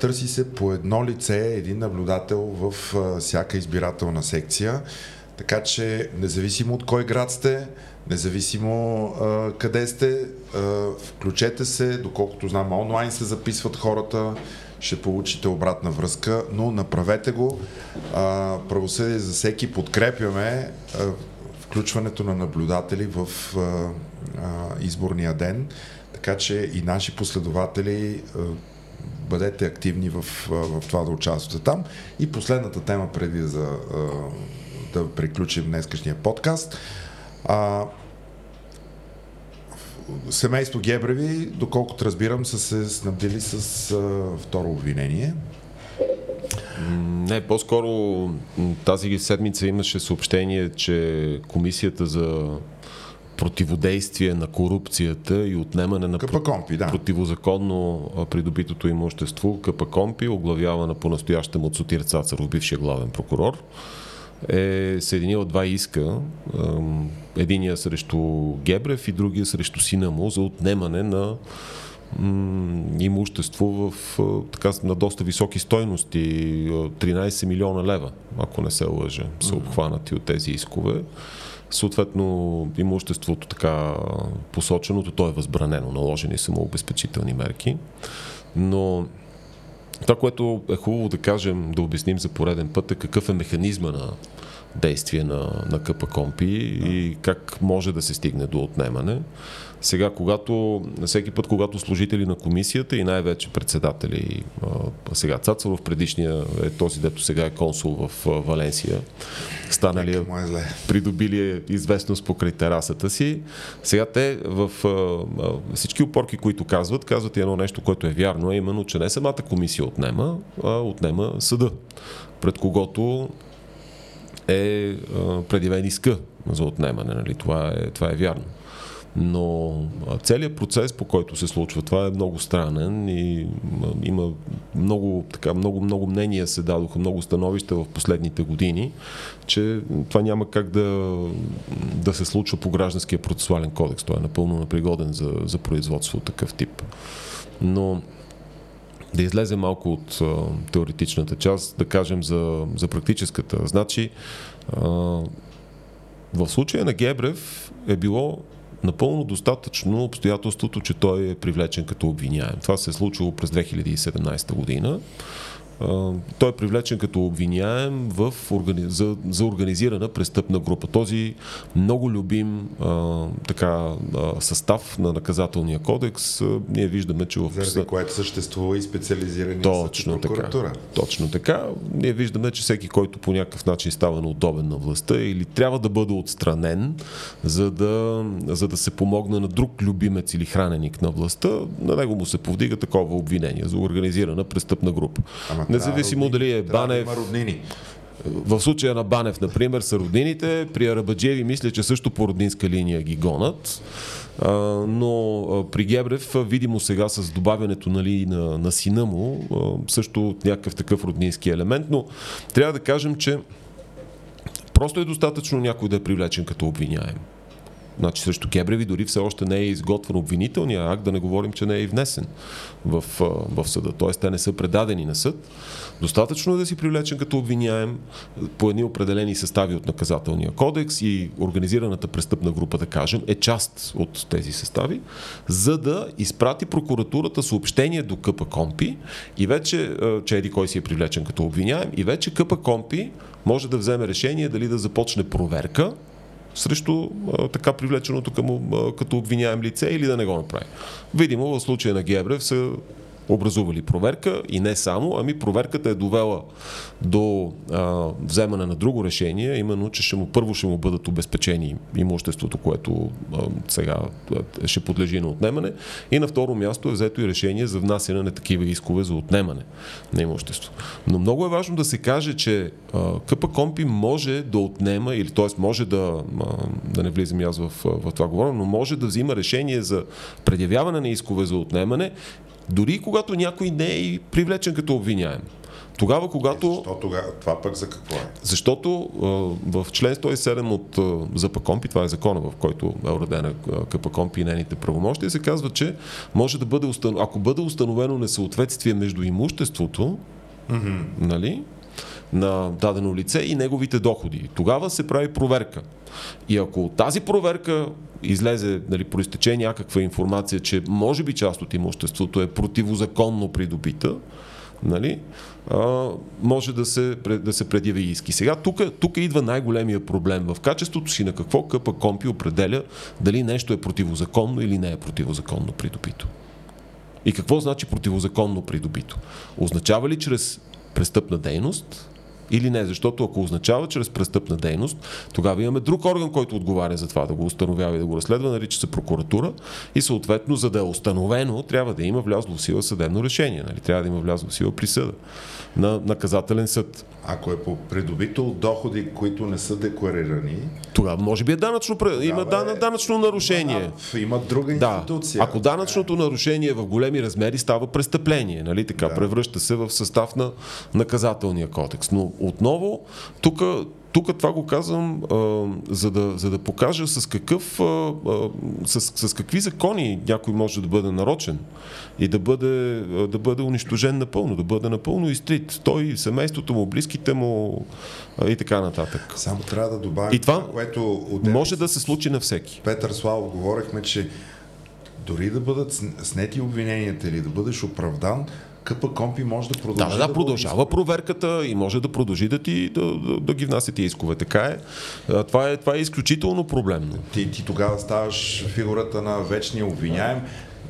Търси се по едно лице, един наблюдател в всяка избирателна секция, така че независимо от кой град сте, независимо къде сте, включете се, доколкото знам онлайн се записват хората, ще получите обратна връзка, но направете го. Правосъдие за всеки подкрепяме включването на наблюдатели в а, а, изборния ден, така че и наши последователи а, бъдете активни в, а, в това да участвате там. И последната тема преди за, а, да приключим днескашния подкаст. А, семейство Гебреви, доколкото разбирам, са се снабдили с а, второ обвинение. Не, по-скоро тази седмица имаше съобщение, че Комисията за противодействие на корупцията и отнемане на КПКОНПИ, да. противозаконно придобитото имущество, КПКОНПИ, оглавявана по-настоящем от Сотир Цацаров, бившия главен прокурор, е съединила два иска, единия срещу Гебрев и другия срещу сина му за отнемане на имущество в, така, на доста високи стойности, тринайсет милиона лева, ако не се лъжа, са обхванати от тези искове. Съответно, имуществото така посоченото, то е възбранено, наложени са му обезпечителни мерки. Но това, което е хубаво да кажем, да обясним за пореден път, е какъв е механизма на действие на, на КПКОНПИ и как може да се стигне до отнемане. Сега, когато, всеки път, когато служители на комисията и най-вече председатели, сега Цацаров, предишния е този, дето сега е консул в Валенсия, станали, придобили известност покрай терасата си, сега те в всички опорки, които казват, казват и едно нещо, което е вярно, е именно, че не самата комисия отнема, а отнема съда, пред когото е предявен иска за отнемане, нали? Това е, това е вярно. Но целият процес, по който се случва, това е много странен и има много, така, много, много мнения се дадоха, много становища в последните години, че това няма как да, да се случва по Гражданския процесуален кодекс. Той е напълно непригоден за, за производство от такъв тип. Но да излезе малко от а, теоретичната част, да кажем за, за практическата. Значи, а, в случая на Гебрев е било напълно достатъчно обстоятелството, че той е привлечен като обвиняем. Това се е случило през две хиляди и седемнайсета година. той е привлечен като обвиняем в органи... за, за организирана престъпна група. Този много любим а, така, а, състав на наказателния кодекс, а, ние виждаме, че в... Заради което съществува и специализирания съд и прокуратура. Точно така. Ние виждаме, че всеки, който по някакъв начин става неудобен на властта или трябва да бъде отстранен, за да, за да се помогне на друг любимец или храненик на властта, на него му се повдига такова обвинение за организирана престъпна група. Ама независимо дали е Банев, в случая на Банев, например, са роднините, при Арабаджеви мисля, че също по роднинска линия ги гонат, но при Гебрев, видимо сега с добавянето, нали, на, на сина му, също някакъв такъв роднински елемент, но трябва да кажем, че просто е достатъчно някой да е привлечен като обвиняем. Значи срещу Гебреви дори все още не е изготвен обвинителния акт, да не говорим, че не е и внесен в, в съда. Тоест, те не са предадени на съд. Достатъчно е да си привлечен като обвиняем по едни определени състави от наказателния кодекс и организираната престъпна група, да кажем, е част от тези състави, за да изпрати прокуратурата съобщение до КПКОНПИ и вече, че еди кой си е привлечен като обвиняем, и вече КПКОНПИ може да вземе решение дали да започне проверка срещу а, така привлеченото към, а, като обвиняем лице или да не го направи. Видимо, в случая на Гебрев са образували проверка и не само, ами проверката е довела до а, вземане на друго решение, именно, че ще му, първо ще му бъдат обезпечени имуществото, което а, сега а, ще подлежи на отнемане, и на второ място е взето и решение за внасяне на такива искове за отнемане на имущество. Но много е важно да се каже, че а, КПКОНПИ може да отнема, или т.е. може да, а, да не влизам аз в, в това говоря, но може да взима решение за предявяване на искове за отнемане, дори когато някой не е привлечен като обвиняем. Тогава, когато... Е, защо тогава? Това пък за какво е? Защото а, в член сто и седем от а, ЗПКОНПИ, това е закона, в който е уредена КПКОНПИ и нейните правомощия, се казва, че може да бъде установ... ако бъде установено несъответствие между имуществото, mm-hmm. нали, на дадено лице и неговите доходи. Тогава се прави проверка. И ако тази проверка излезе, нали, произтече някаква информация, че може би част от имуществото е противозаконно придобита, нали, а, може да се, да се предяви иски. Сега тук, тук идва най-големия проблем. В качеството си на какво КПКОНПИ определя дали нещо е противозаконно или не е противозаконно придобито. И какво значи противозаконно придобито? Означава ли чрез престъпна дейност или не, защото ако означава чрез престъпна дейност, тогава имаме друг орган, който отговаря за това да го установява и да го разследва, нарича се прокуратура, и съответно, за да е установено, трябва да има влязло в сила съдебно решение, нали? Трябва да има влязло в сила присъда на наказателен съд. Ако е по придобител доходи, които не са декларирани, тогава може би е данъчно, тогава има е... данъчно нарушение. Има, има друга институция. Да. Ако данъчното нарушение в големи размери става престъпление, нали? Така, да. Превръща се в състав на наказателния кодекс. Но отново, тук, тук това го казвам, а, за, да, за да покажа с, какъв, а, с, с какви закони някой може да бъде нарочен и да бъде, да бъде унищожен напълно, да бъде напълно изтрит. Той, семейството му, близките му а, и така нататък. Само трябва да добавя, и това, това което отделя, може да се случи на всеки. Петър Славов, говорихме, че дори да бъдат снети обвиненията или да бъдеш оправдан, КПКОНПИ може да продължи. Да, да, да продължава проверката и може да продължи да ти да, да, да ги внасяте искове. Така е. Това е, това е изключително проблемно. Ти, ти тогава ставаш фигурата на вечния обвиняем.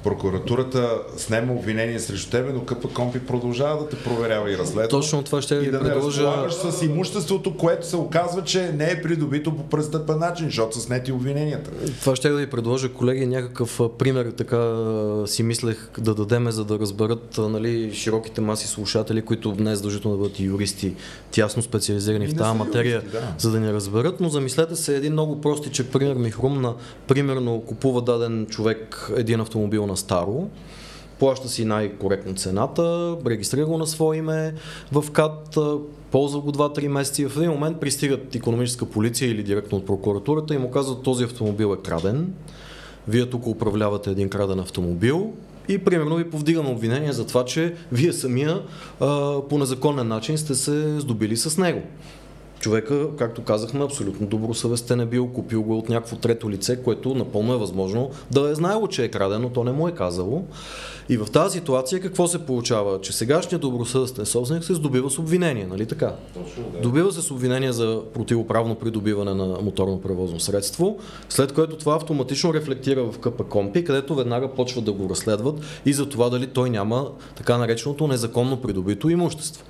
Прокуратурата снема обвинение срещу тебе, но КПКОНПИ продължава да те проверява и разследва. Точно това ще ви да предложа. И да не разполагаш с имуществото, което се оказва, че не е придобито по престъпен начин, защото са снети обвиненията. Това ще да ви предложа, колеги, някакъв пример, така си мислех да дадеме, за да разберат, нали, широките маси слушатели, които не е задължително да бъдат юристи, тясно специализирани в тази материя, юристи, да. За да ни разберат, но замислете се един много простичък пример ми хрумна. Примерно купува даден човек един автомобил на старо, плаща си най-коректно цената, регистрира го на свое име в КАТ, ползва го два-три месеца, в един момент пристигат икономическа полиция или директно от прокуратурата и му казват: този автомобил е краден, вие тук управлявате един краден автомобил и примерно ви повдигаме обвинение за това, че вие самия а, по незаконен начин сте се здобили с него. Човека, както казахме, абсолютно добросъвестен е бил, купил го от някакво трето лице, което напълно е възможно да е знаело, че е краден, но то не му е казало. И в тази ситуация какво се получава? Че сегашният добросъвестен собственик се здобива с обвинение, нали така? Точно, да. Добива се с обвинение за противоправно придобиване на моторно превозно средство, след което това автоматично рефлектира в КПКОНПИ, където веднага почват да го разследват и за това дали той няма така нареченото незаконно придобито имущество.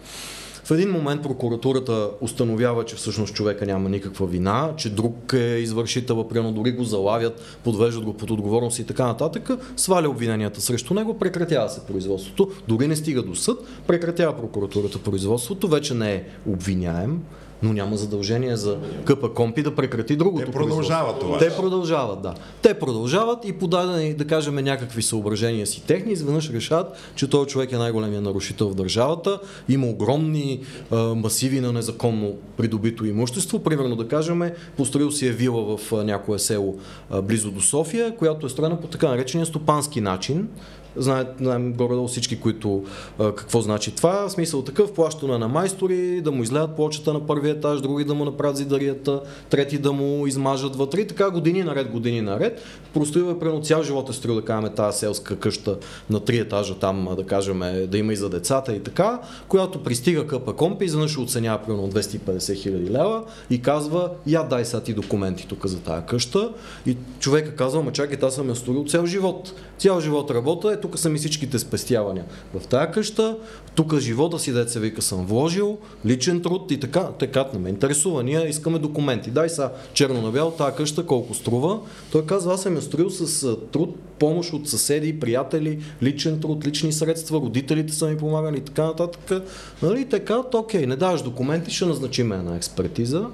В един момент прокуратурата установява, че всъщност човека няма никаква вина, че друг е извършител, прямо дори го залавят, подвеждат го под отговорност и така нататък, сваля обвиненията срещу него, прекратява се производството, дори не стига до съд, прекратява прокуратурата производството, вече не е обвиняем, но няма задължение за КПКОНПИ да прекрати другото. Те продължават това. Те продължават, да. Те продължават и подадени, да кажем, някакви съображения си техни, изведнъж решават, че този човек е най-големият нарушител в държавата, има огромни а, масиви на незаконно придобито имущество. Примерно, да кажем, построил си е вила в а, някое село а, близо до София, която е строена по така наречения стопански начин. Знаят горе-долу всички, които а, какво значи това. Смисъл такъв, плащане на майстори, да му излядат плочата на първи етаж, други да му направят зидарията, трети да му измажат вътре и така години наред, години наред. Простоива прено цял живот е строил, да кажем, тази селска къща на три етажа там, да кажем, да има и за децата и така, която пристига КПКОНПИ и изведнъж оценява примерно двеста и петдесет хиляди лева и казва: я дай сега ти документи тук за тази къща. И човека казва: ма чакай, аз съм я строил цял живот. Цял живот работа, тук са ми всичките спестявания в тая къща, тук живота си, деца вика, съм вложил, личен труд и така, така не ме интересува, ние искаме документи. Дай са черно на бяло тая къща колко струва. Той казва: аз съм я строил с труд, помощ от съседи, приятели, личен труд, лични средства, родителите са ми помагали и така нататък. Нали, така, окей, не даваш документи, ще назначим една експертиза.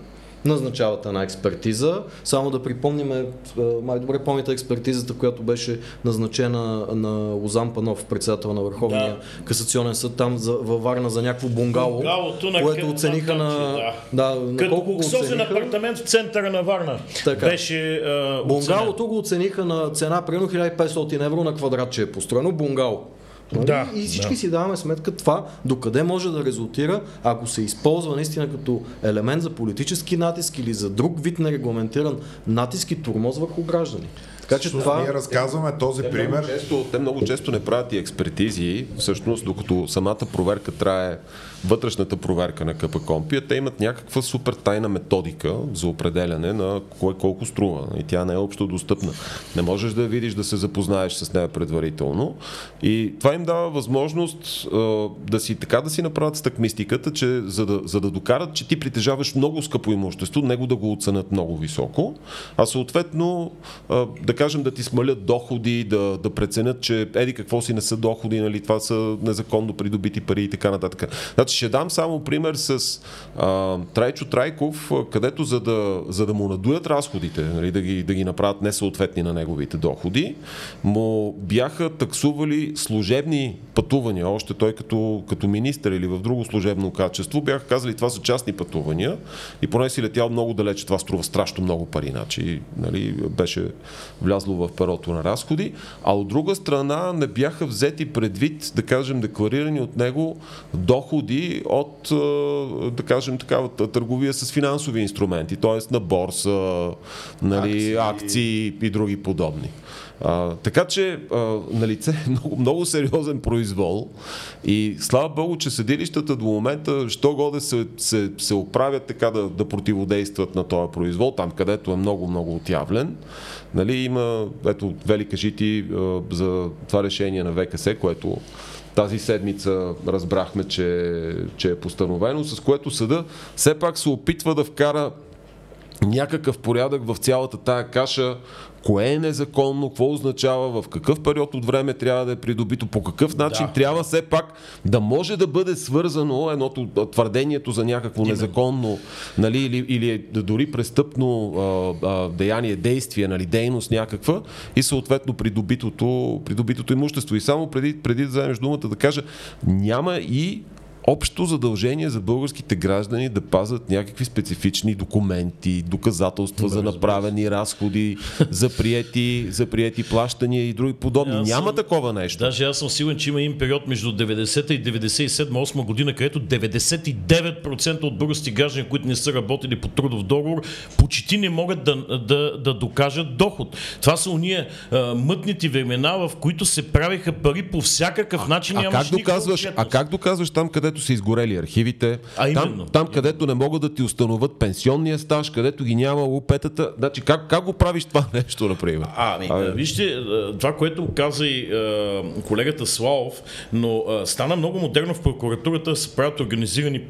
Назначават една експертиза. Само да припомним, май добре помните експертизата, която беше назначена на Лозан Панов, председател на Върховния да. касационен съд там за, във Варна за някакво бунгало, което на оцениха на... на... Да, на колко го оцениха? Апартамент в центъра на Варна така. Беше а, Бунгалото го оцениха на цена примерно хиляда и петстотин евро на квадрат, че е построено бунгало. Да, и всички да. си даваме сметка това докъде може да резултира, ако се използва наистина като елемент за политически натиск или за друг вид нерегламентиран натиск и тормоз върху граждани. Така че Су, това... Ние разказваме този те пример. Много често, те много често не правят и експертизи, всъщност, докато самата проверка трае, вътрешната проверка на КПКОНПИ, те имат някаква супер тайна методика за определяне на кое колко струва. И тя не е общо достъпна. Не можеш да видиш, да се запознаеш с нея предварително. И това им дава възможност а, да си така да си направят стъкмистиката, че за да, за да докарат, че ти притежаваш много скъпо имущество, него да го оценят много високо, а съответно а, да кажем да ти смалят доходи, да, да преценят, че еди какво си не са доходи, нали, това са незаконно придобити пари и така нататък. Значи ще дам само пример с а, Трайчо Трайков, където за да, за да му надуят разходите, нали, да, ги, да ги направят несъответни на неговите доходи, му бяха таксували служебни пътувания, още той като, като министър или в друго служебно качество, бяха казали това са частни пътувания и поне си летял много далече, това струва страшно много пари, иначе, нали, беше влязло в перото на разходи, а от друга страна не бяха взети предвид, да кажем, декларирани от него доходи от, да кажем, такава търговия с финансови инструменти, т.е. на борса, нали, акции. акции и други подобни. А, така че а, на лице е много, много сериозен произвол и слава Богу, че съдилищата до момента що годе се, се, се оправят така да, да противодействат на този произвол, там където е много-много отявлен. Нали, има, ето, велика жити а, за това решение на ВКС, което тази седмица разбрахме, че, че е постановено, с което съда все пак се опитва да вкара някакъв порядък в цялата тая каша, кое е незаконно, какво означава, в какъв период от време трябва да е придобито, по какъв начин да. трябва все пак да може да бъде свързано едното твърдението за някакво Именно. незаконно, нали, или, или дори престъпно а, а, деяние, действие, нали, дейност някаква и съответно придобитото, придобитото имущество. И само преди, преди да вземеш думата да кажа, няма и общо задължение за българските граждани да пазят някакви специфични документи, доказателства за направени разходи, за приети, за приети плащания и други подобни. Аз Няма съм, такова нещо. Даже аз съм сигурен, че има един период между деветдесета и деветдесет и седма осма година, където деветдесет и девет процента от българските граждани, които не са работили по трудов договор, почти не могат да, да, да докажат доход. Това са уния а, мътните времена, в които се правиха пари по всякакъв начин. А, а, как, доказваш, а как доказваш там, където са изгорели архивите, а, там, там където не могат да ти установят пенсионния стаж, където ги няма лопетата. Значи, как, как го правиш това нещо, например? Ами, а, вижте, това, което каза и а, колегата Славов, но а, стана много модерно в прокуратурата, се правят организирани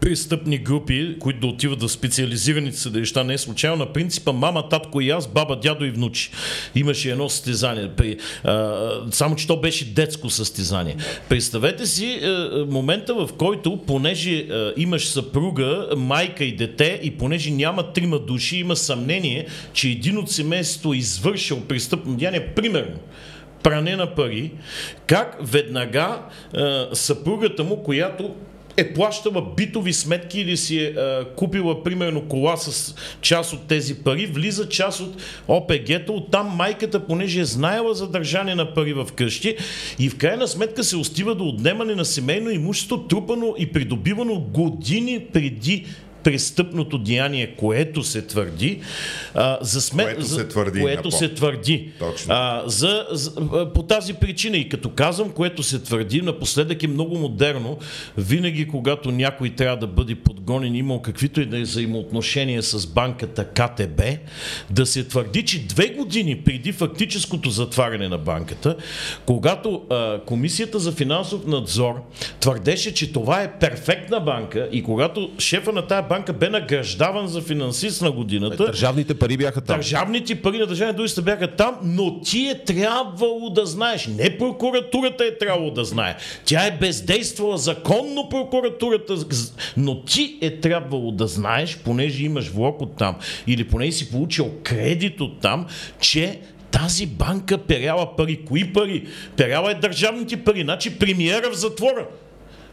престъпни групи, които да отиват в специализираните съдилища. Не е случайно на принципа мама, татко и аз, баба, дядо и внучи. Имаше едно състезание. При, а, само, че то беше детско състезание. Представете си а, момента, в който, понеже а, имаш съпруга, майка и дете, и понеже няма трима души, има съмнение, че един от семейството е извършил престъпно деяние, примерно пране на пари, как веднага а, съпругата му, която е плащала битови сметки или си е а, купила примерно кола с част от тези пари, влиза част от О П Г-то, оттам майката, понеже е знаела за държане на пари в къщи, и в крайна сметка се остива до отнемане на семейно имущество, трупано и придобивано години преди престъпното деяние, което се твърди, а, за сме... което се твърди, което се твърди. А, за, за, по тази причина. И като казвам, което се твърди, напоследък е много модерно, винаги когато някой трябва да бъде подгонен, имал каквито и да е взаимоотношение с банката К Т Б, да се твърди, че две години преди фактическото затваряне на банката, когато а, Комисията за финансов надзор твърдеше, че това е перфектна банка, и когато шефа на тая банка банка бе награждаван за финансист на годината. Държавните пари бяха там. Държавните пари на държавни дружества бяха там, но ти е трябвало да знаеш. Не прокуратурата е трябвало да знае. Тя е бездействала законно, прокуратурата, но ти е трябвало да знаеш, понеже имаш влог от там или понеже си получил кредит от там, че тази банка перяла пари. Кои пари? Перяла е държавните пари. Значи премиера в затвора.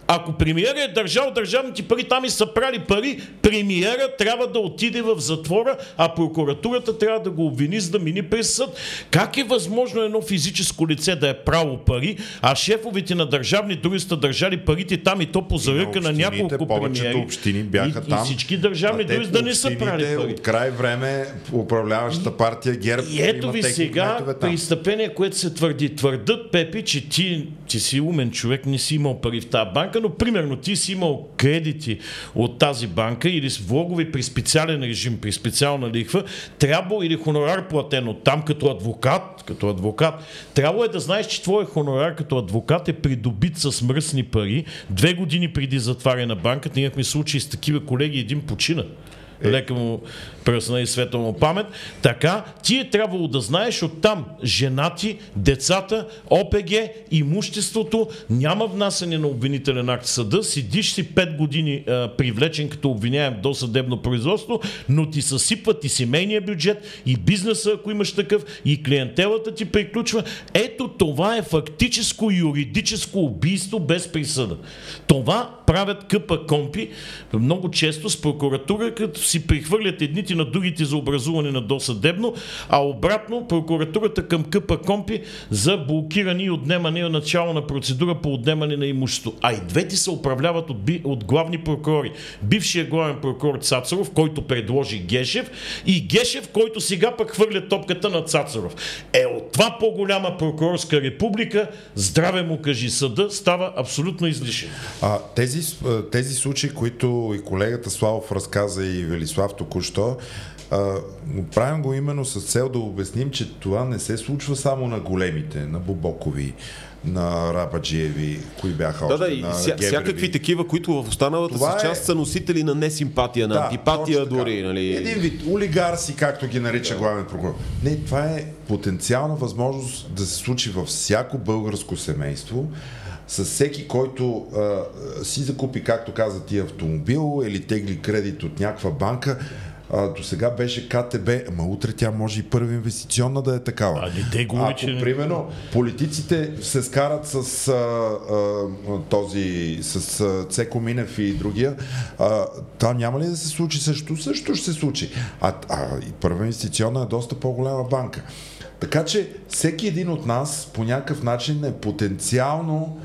Ако премиерът е държал държавните пари, там и са прали пари, премиерът трябва да отиде в затвора, а прокуратурата трябва да го обвини, за да мини през съд. Как е възможно едно физическо лице да е прало пари, а шефовете на държавни дружества държали парите там, и то по заръка на, на няколко премиери. Общини бяха и, там, и всички държавни дружества да не са прали пари. От край време управляващата партия ГЕРБ. И ето ви сега престъпление, което се твърди. Твърдат, Пепи, че ти, ти си умен човек, не си имал пари в тази банка, но примерно ти си имал кредити от тази банка или с влогове при специален режим, при специална лихва, трябва, или хонорар платен от там като адвокат, като адвокат, трябва е да знаеш, че твой хонорар като адвокат е придобит с мръсни пари. Две години преди затваряне на банката, ние имахме случаи с такива, колеги, един почина. Лека му пръсна и светла му памет. Така, ти е трябвало да знаеш оттам женати, децата, О П Г, имуществото, няма внасяне на обвинителен акт в съда, седиш си пет години а, привлечен като обвиняем до съдебно производство, но ти съсипват и семейния бюджет, и бизнеса, ако имаш такъв, и клиентелата ти приключва. Ето това е фактическо юридическо убийство без присъда. Това правят КПКОНПИ много често с прокуратура, като си прихвърлят едните на другите за образуване на досъдебно, а обратно прокуратурата към КПКОНПИ за блокиране и отнемане, начало на процедура по отнемане на имущество. А и двете се управляват от, би, от главни прокурори. Бившият главен прокурор Цацаров, който предложи Гешев, и Гешев, който сега пък хвърля топката на Цацаров. Е, от това по-голяма прокурорска република, здраве му кажи съда, става абсолютно излишен. А, тези, тези случаи, които и колегата Славов разказа, и Велислав току-що, Uh, правим го именно с цел да обясним, че това не се случва само на големите, на Бобокови, на Рабаджиеви, кои бяха още, да, да, и на ся, всякакви такива, които в останалата това си част е... са носители на несимпатия, на да, антипатия дори. Нали... Един вид олигарси, както ги нарича да. главен прокурор. Не, това е потенциална възможност да се случи във всяко българско семейство, с всеки, който а, си закупи, както каза ти, автомобил или тегли кредит от някаква банка. а, до сега беше КТБ, ама утре тя може и Първа инвестиционна да е такава. Али, те го Ако, че... примерно, политиците се скарат с а, а, този, с а, Цеко Минев и другия, а, това няма ли да се случи също? Също ще се случи. А, а и Първа инвестиционна е доста по-голяма банка. Така че всеки един от нас по някакъв начин е потенциално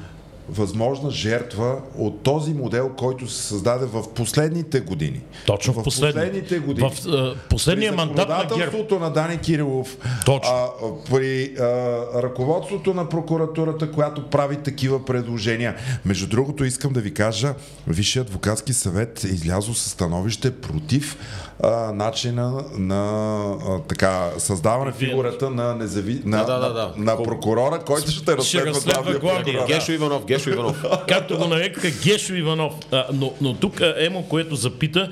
възможна жертва от този модел, който се създаде в последните години. Точно в последните, последните години. В uh, последния мандат на ГЕРБ. При законодателството на Дани Кирилов, а, при а, ръководството на прокуратурата, която прави такива предложения. Между другото, искам да ви кажа, Висшия адвокатски съвет е излязъл със становище против а, начина на а, така, създаване фигурата на, незави... на, да, да, да, да. на прокурора, който ще разследва главния. Гешо Иванов. Гешо Иванов. Както го нарекаха Гешо Иванов. А, но, но тук Емо, което запита,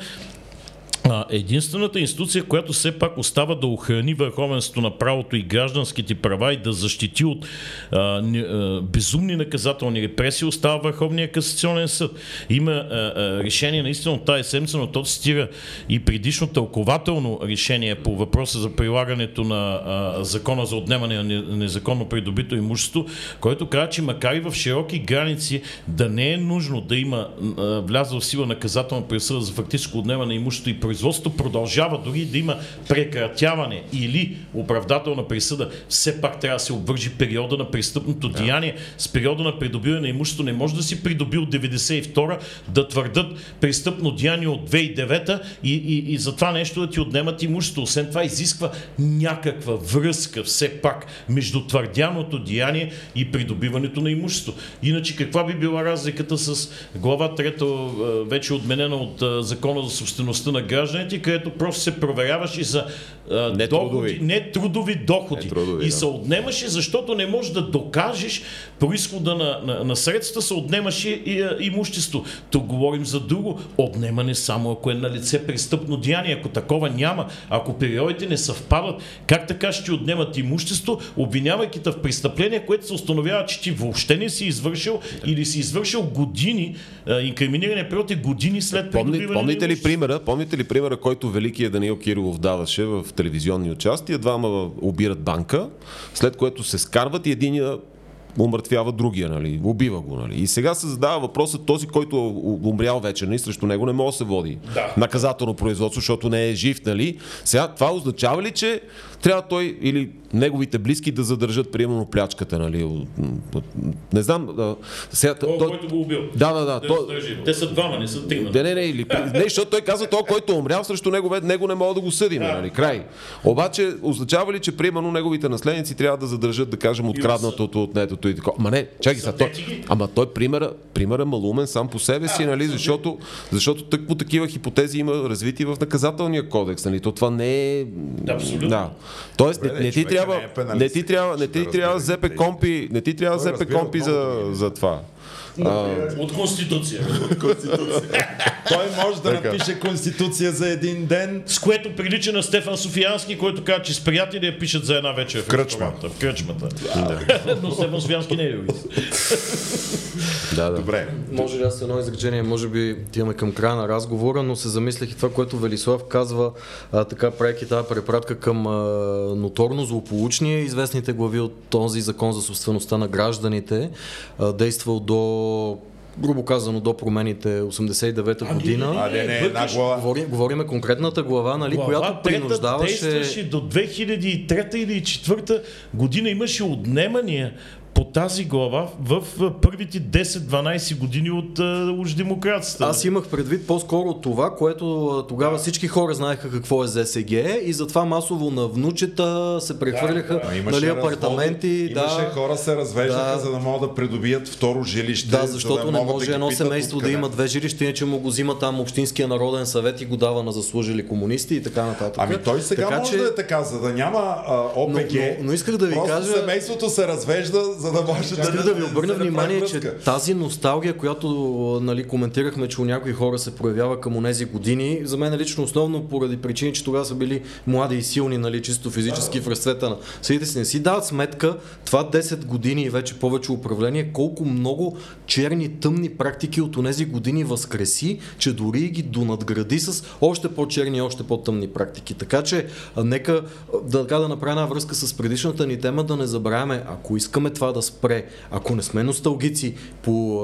а, единствената институция, която все пак остава да охрани върховенството на правото и гражданските права и да защити от а, а, безумни наказателни репресии, остава Върховния касационен съд. Има а, а, решение наистина от тази седмица, но то цитира и предишно тълкователно решение по въпроса за прилагането на а, закона за отнемане на незаконно придобито имущество, който казва, че макар и в широки граници да не е нужно да има а, влязла в сила наказателна присъда за фактическо отнемане на имущество и производството продължава, дори да има прекратяване или оправдателна присъда, все пак трябва да се обвържи периода на престъпното да. деяние с периода на придобиване на имущество. Не може да си придобил деветдесет и втора да твърдат престъпно деяние от две хиляди и девета и, и, и за това нещо да ти отнемат имущество. Освен това изисква някаква връзка все пак между твърдяното деяние и придобиването на имущество. Иначе каква би била разликата с глава трета, вече отменена от Закона за собствеността на гражданите, където просто се проверяваш и за а, не, доходи, трудови. не трудови доходи. Не трудови, и да. се отнемаше, защото не можеш да докажеш произхода на, на, на средства, се отнемаше и, а, имущество. Тук говорим за друго. Отнемане само ако е на лице престъпно деяние. Ако такова няма, ако периодите не съвпадат, как така ще ти отнемат имущество, обвинявайки те в престъпление, което се установява, че ти въобще не си извършил да. или си извършил години, а, инкриминиране периоди години след придобиване. Помни, помните ли примера? Помните ли примера, който великият Даниил Кирилов даваше в телевизионни участия? Двама обират банка, след което се скарват и единия умъртвява другия, нали? Убива го. Нали? И сега се задава въпросът, този, който е умрял вече, нали? Срещу него не може да се води да. наказателно производство, защото не е жив. Нали? Сега това означава ли, че трябва той или неговите близки да задържат приемно плячката? Нали? Не знам. Сега, той, той, който го убил. Да, да, да. Той, той, той, те са двама, не са трима. Не, не, не, или, не, защото той казва, той, който е умрял, срещу него, него не мога да го съдим. Да. Нали? Край. Обаче означава ли, че приемно неговите наследници трябва да задържат, да кажем, откраднатото от нето? И ама не, чакай са, той, ама той примера, примера малумен сам по себе си, а, нали, защото, защото тък по такива хипотези има развити в наказателния кодекс, нали, то това не е... Абсолютно. Да. Тоест, добре, не, не ти трябва, не ти трябва, не ти трябва ЗПКОНПИ, не ти трябва ЗПКОНПИ за, за това. Но, а... От Конституция. От Конституция. Той може да така. напише Конституция за един ден. С което прилича на Стефан Софиянски, който казва, че с приятели я пишат за една вечер в, в кръчмата. В кръчмата. Да. Но Стефан Софиянски не е юрист. Да, да. Добре. Може ли аз едно изречение, може би отиваме към края на разговора, но се замислях и това, което Велислав казва, а, така правяки тази препратка към а, ноторно злополучния, известните глави от този Закон за собствеността на гражданите, а, действал до грубо казано до промените осемдесет и девета а, година. А, не, не, една глава. Говорим, говориме конкретната глава, нали, глава, която принуждаваше... действаше до две хиляди и трета или две хиляди и четвърта година. Имаше отнемания по тази глава в първите десет-дванайсет години от уж демокрацията. Аз имах предвид по-скоро това, което тогава да. всички хора знаеха какво е ЗСГ и затова масово на внучета се прехвърляха, да, нали, апартаменти. Да, имаше хора се развеждаха, да, за да могат да придобият второ жилище. Да, защото за да не може да едно семейство да има две жилища, иначе му го взима там Общинския народен съвет и го дава на заслужили комунисти и така нататък. Ами той сега така, може че... да е така, за да няма а, ОПГ. Но, но, но исках да ви кажа... Просто семейството се развежда за да може да, да, да ви обърна да внимание, да че тази носталгия, която нали, коментирахме, че у някои хора се проявява към онези години, за мен лично основно поради причини, че тогава са били млади и силни, нали, чисто физически в разцвета на силите си. Не си дават сметка това десет години и вече повече управление, колко много черни, тъмни практики от онези години възкреси, че дори ги донадгради с още по-черни и още по-тъмни практики. Така че нека да, да направя една връзка с предишната ни тема, да не забравяме, ако искаме това да спре, ако не сме носталгици по,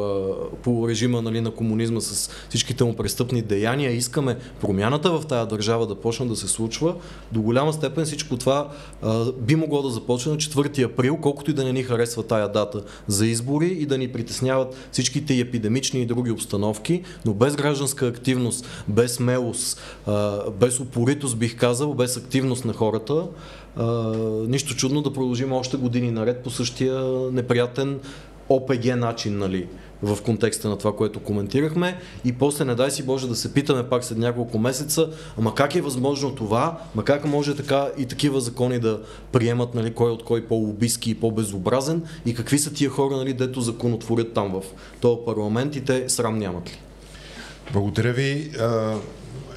по режима нали, на комунизма с всичките му престъпни деяния, искаме промяната в тая държава да почне да се случва, до голяма степен всичко това а, би могло да започне на четвърти април, колкото и да не ни харесва тая дата за избори и да ни притесняват всичките епидемични и други обстановки, но без гражданска активност, без смелост, без упоритост бих казал, без активност на хората, нищо чудно да продължим още години наред по същия неприятен ОПГ начин, нали, в контекста на това, което коментирахме и после не дай си Боже да се питаме пак след няколко месеца, ама как е възможно това, ама как може така и такива закони да приемат, нали, кой от кой по-лобистки и по-безобразен и какви са тия хора, нали, дето законотворят там в този парламент и те срам нямат ли? Благодаря ви.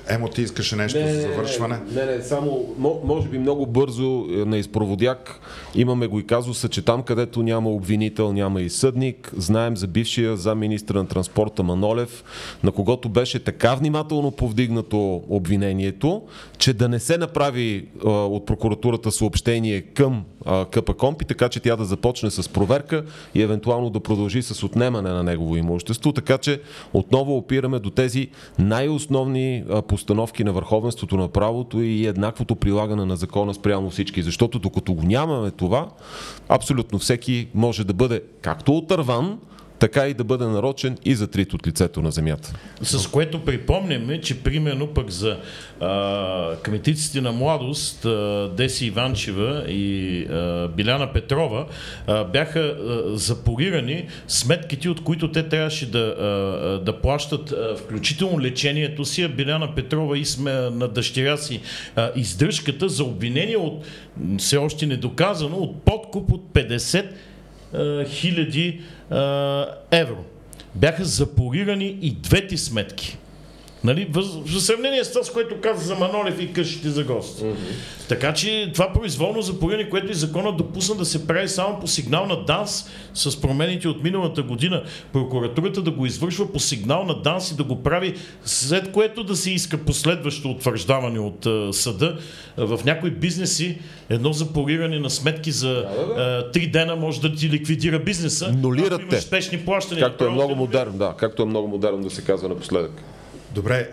Емо, ти искаше нещо не, за завършване? Не, не, не, само, може би много бързо на изпроводяк имаме го и казуса, че там, където няма обвинител, няма и съдник. Знаем за бившия замминистър на транспорта Манолев, на когото беше така внимателно повдигнато обвинението, че да не се направи а, от прокуратурата съобщение към а, КПКОНПИ, така че тя да започне с проверка и евентуално да продължи с отнемане на негово имущество. Така че отново опираме до тези най-основни а, постановки на върховенството на правото и еднаквото прилагане на закона спрямо всички. Защото докато го нямаме това, абсолютно всеки може да бъде както отърван, така и да бъде нарочен и затрит от лицето на земята. С което припомняме, че примерно пък за а, кметиците на младост а, Деси Иванчева и а, Биляна Петрова а, бяха а, запорирани сметките, от които те трябваше да, а, да плащат а, включително лечението си, а Биляна Петрова и сме на дъщеря си а, издръжката за обвинение от, все още недоказано, от подкуп от петдесет хиляди евро. Бяха запорирани и двете сметки. Нали? В сравнение с това, с което каза за Манолев и къщите за гост. Mm-hmm. Така че това произволно запориране, което и законът допусна да се прави само по сигнал на ДАНС, с промените от миналата година, прокуратурата да го извършва по сигнал на ДАНС и да го прави, след което да се иска последващо утвърждаване от а, съда. А, в някои бизнеси едно запориране на сметки за три дена може да ти ликвидира бизнеса. Нулирате. Имаш спешни плащания. Както е много модерно, да, както е много модерно да се казва напоследък. Добре,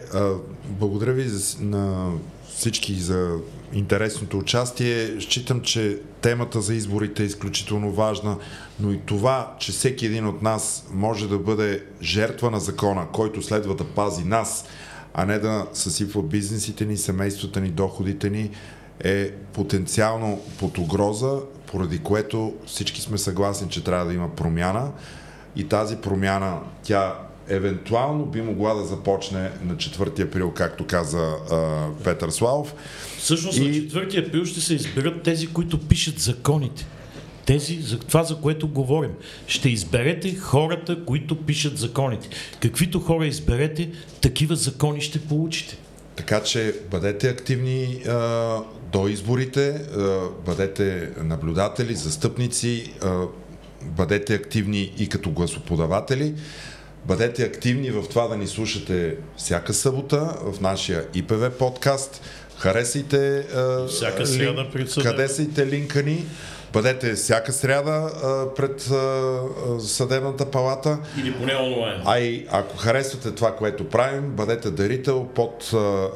благодаря ви за, на всички за интересното участие. Считам, че темата за изборите е изключително важна, но и това, че всеки един от нас може да бъде жертва на закона, който следва да пази нас, а не да съсипва бизнесите ни, семействата ни, доходите ни, е потенциално под угроза, поради което всички сме съгласни, че трябва да има промяна и тази промяна, тя евентуално би могла да започне на четвърти април, както каза а, Петър Славов. Всъщност и... на четвърти април ще се изберат тези, които пишат законите. Тези, за това, за което говорим. Ще изберете хората, които пишат законите. Каквито хора изберете, такива закони ще получите. Така че бъдете активни а, до изборите, а, бъдете наблюдатели, застъпници, а, бъдете активни и като гласоподаватели. Бъдете активни в това да ни слушате всяка събота в нашия И П В подкаст. Харесайте всяка сряда лин... пред съдебната. Харесайте линка ни. Бъдете всяка сряда пред съдебната палата. Или поне онлайн. А и ако харесвате това, което правим, бъдете дарител. Под,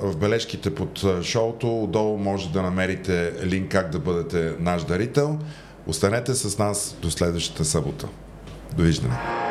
в бележките под шоуто отдолу може да намерите линк как да бъдете наш дарител. Останете с нас до следващата събота. Довиждане.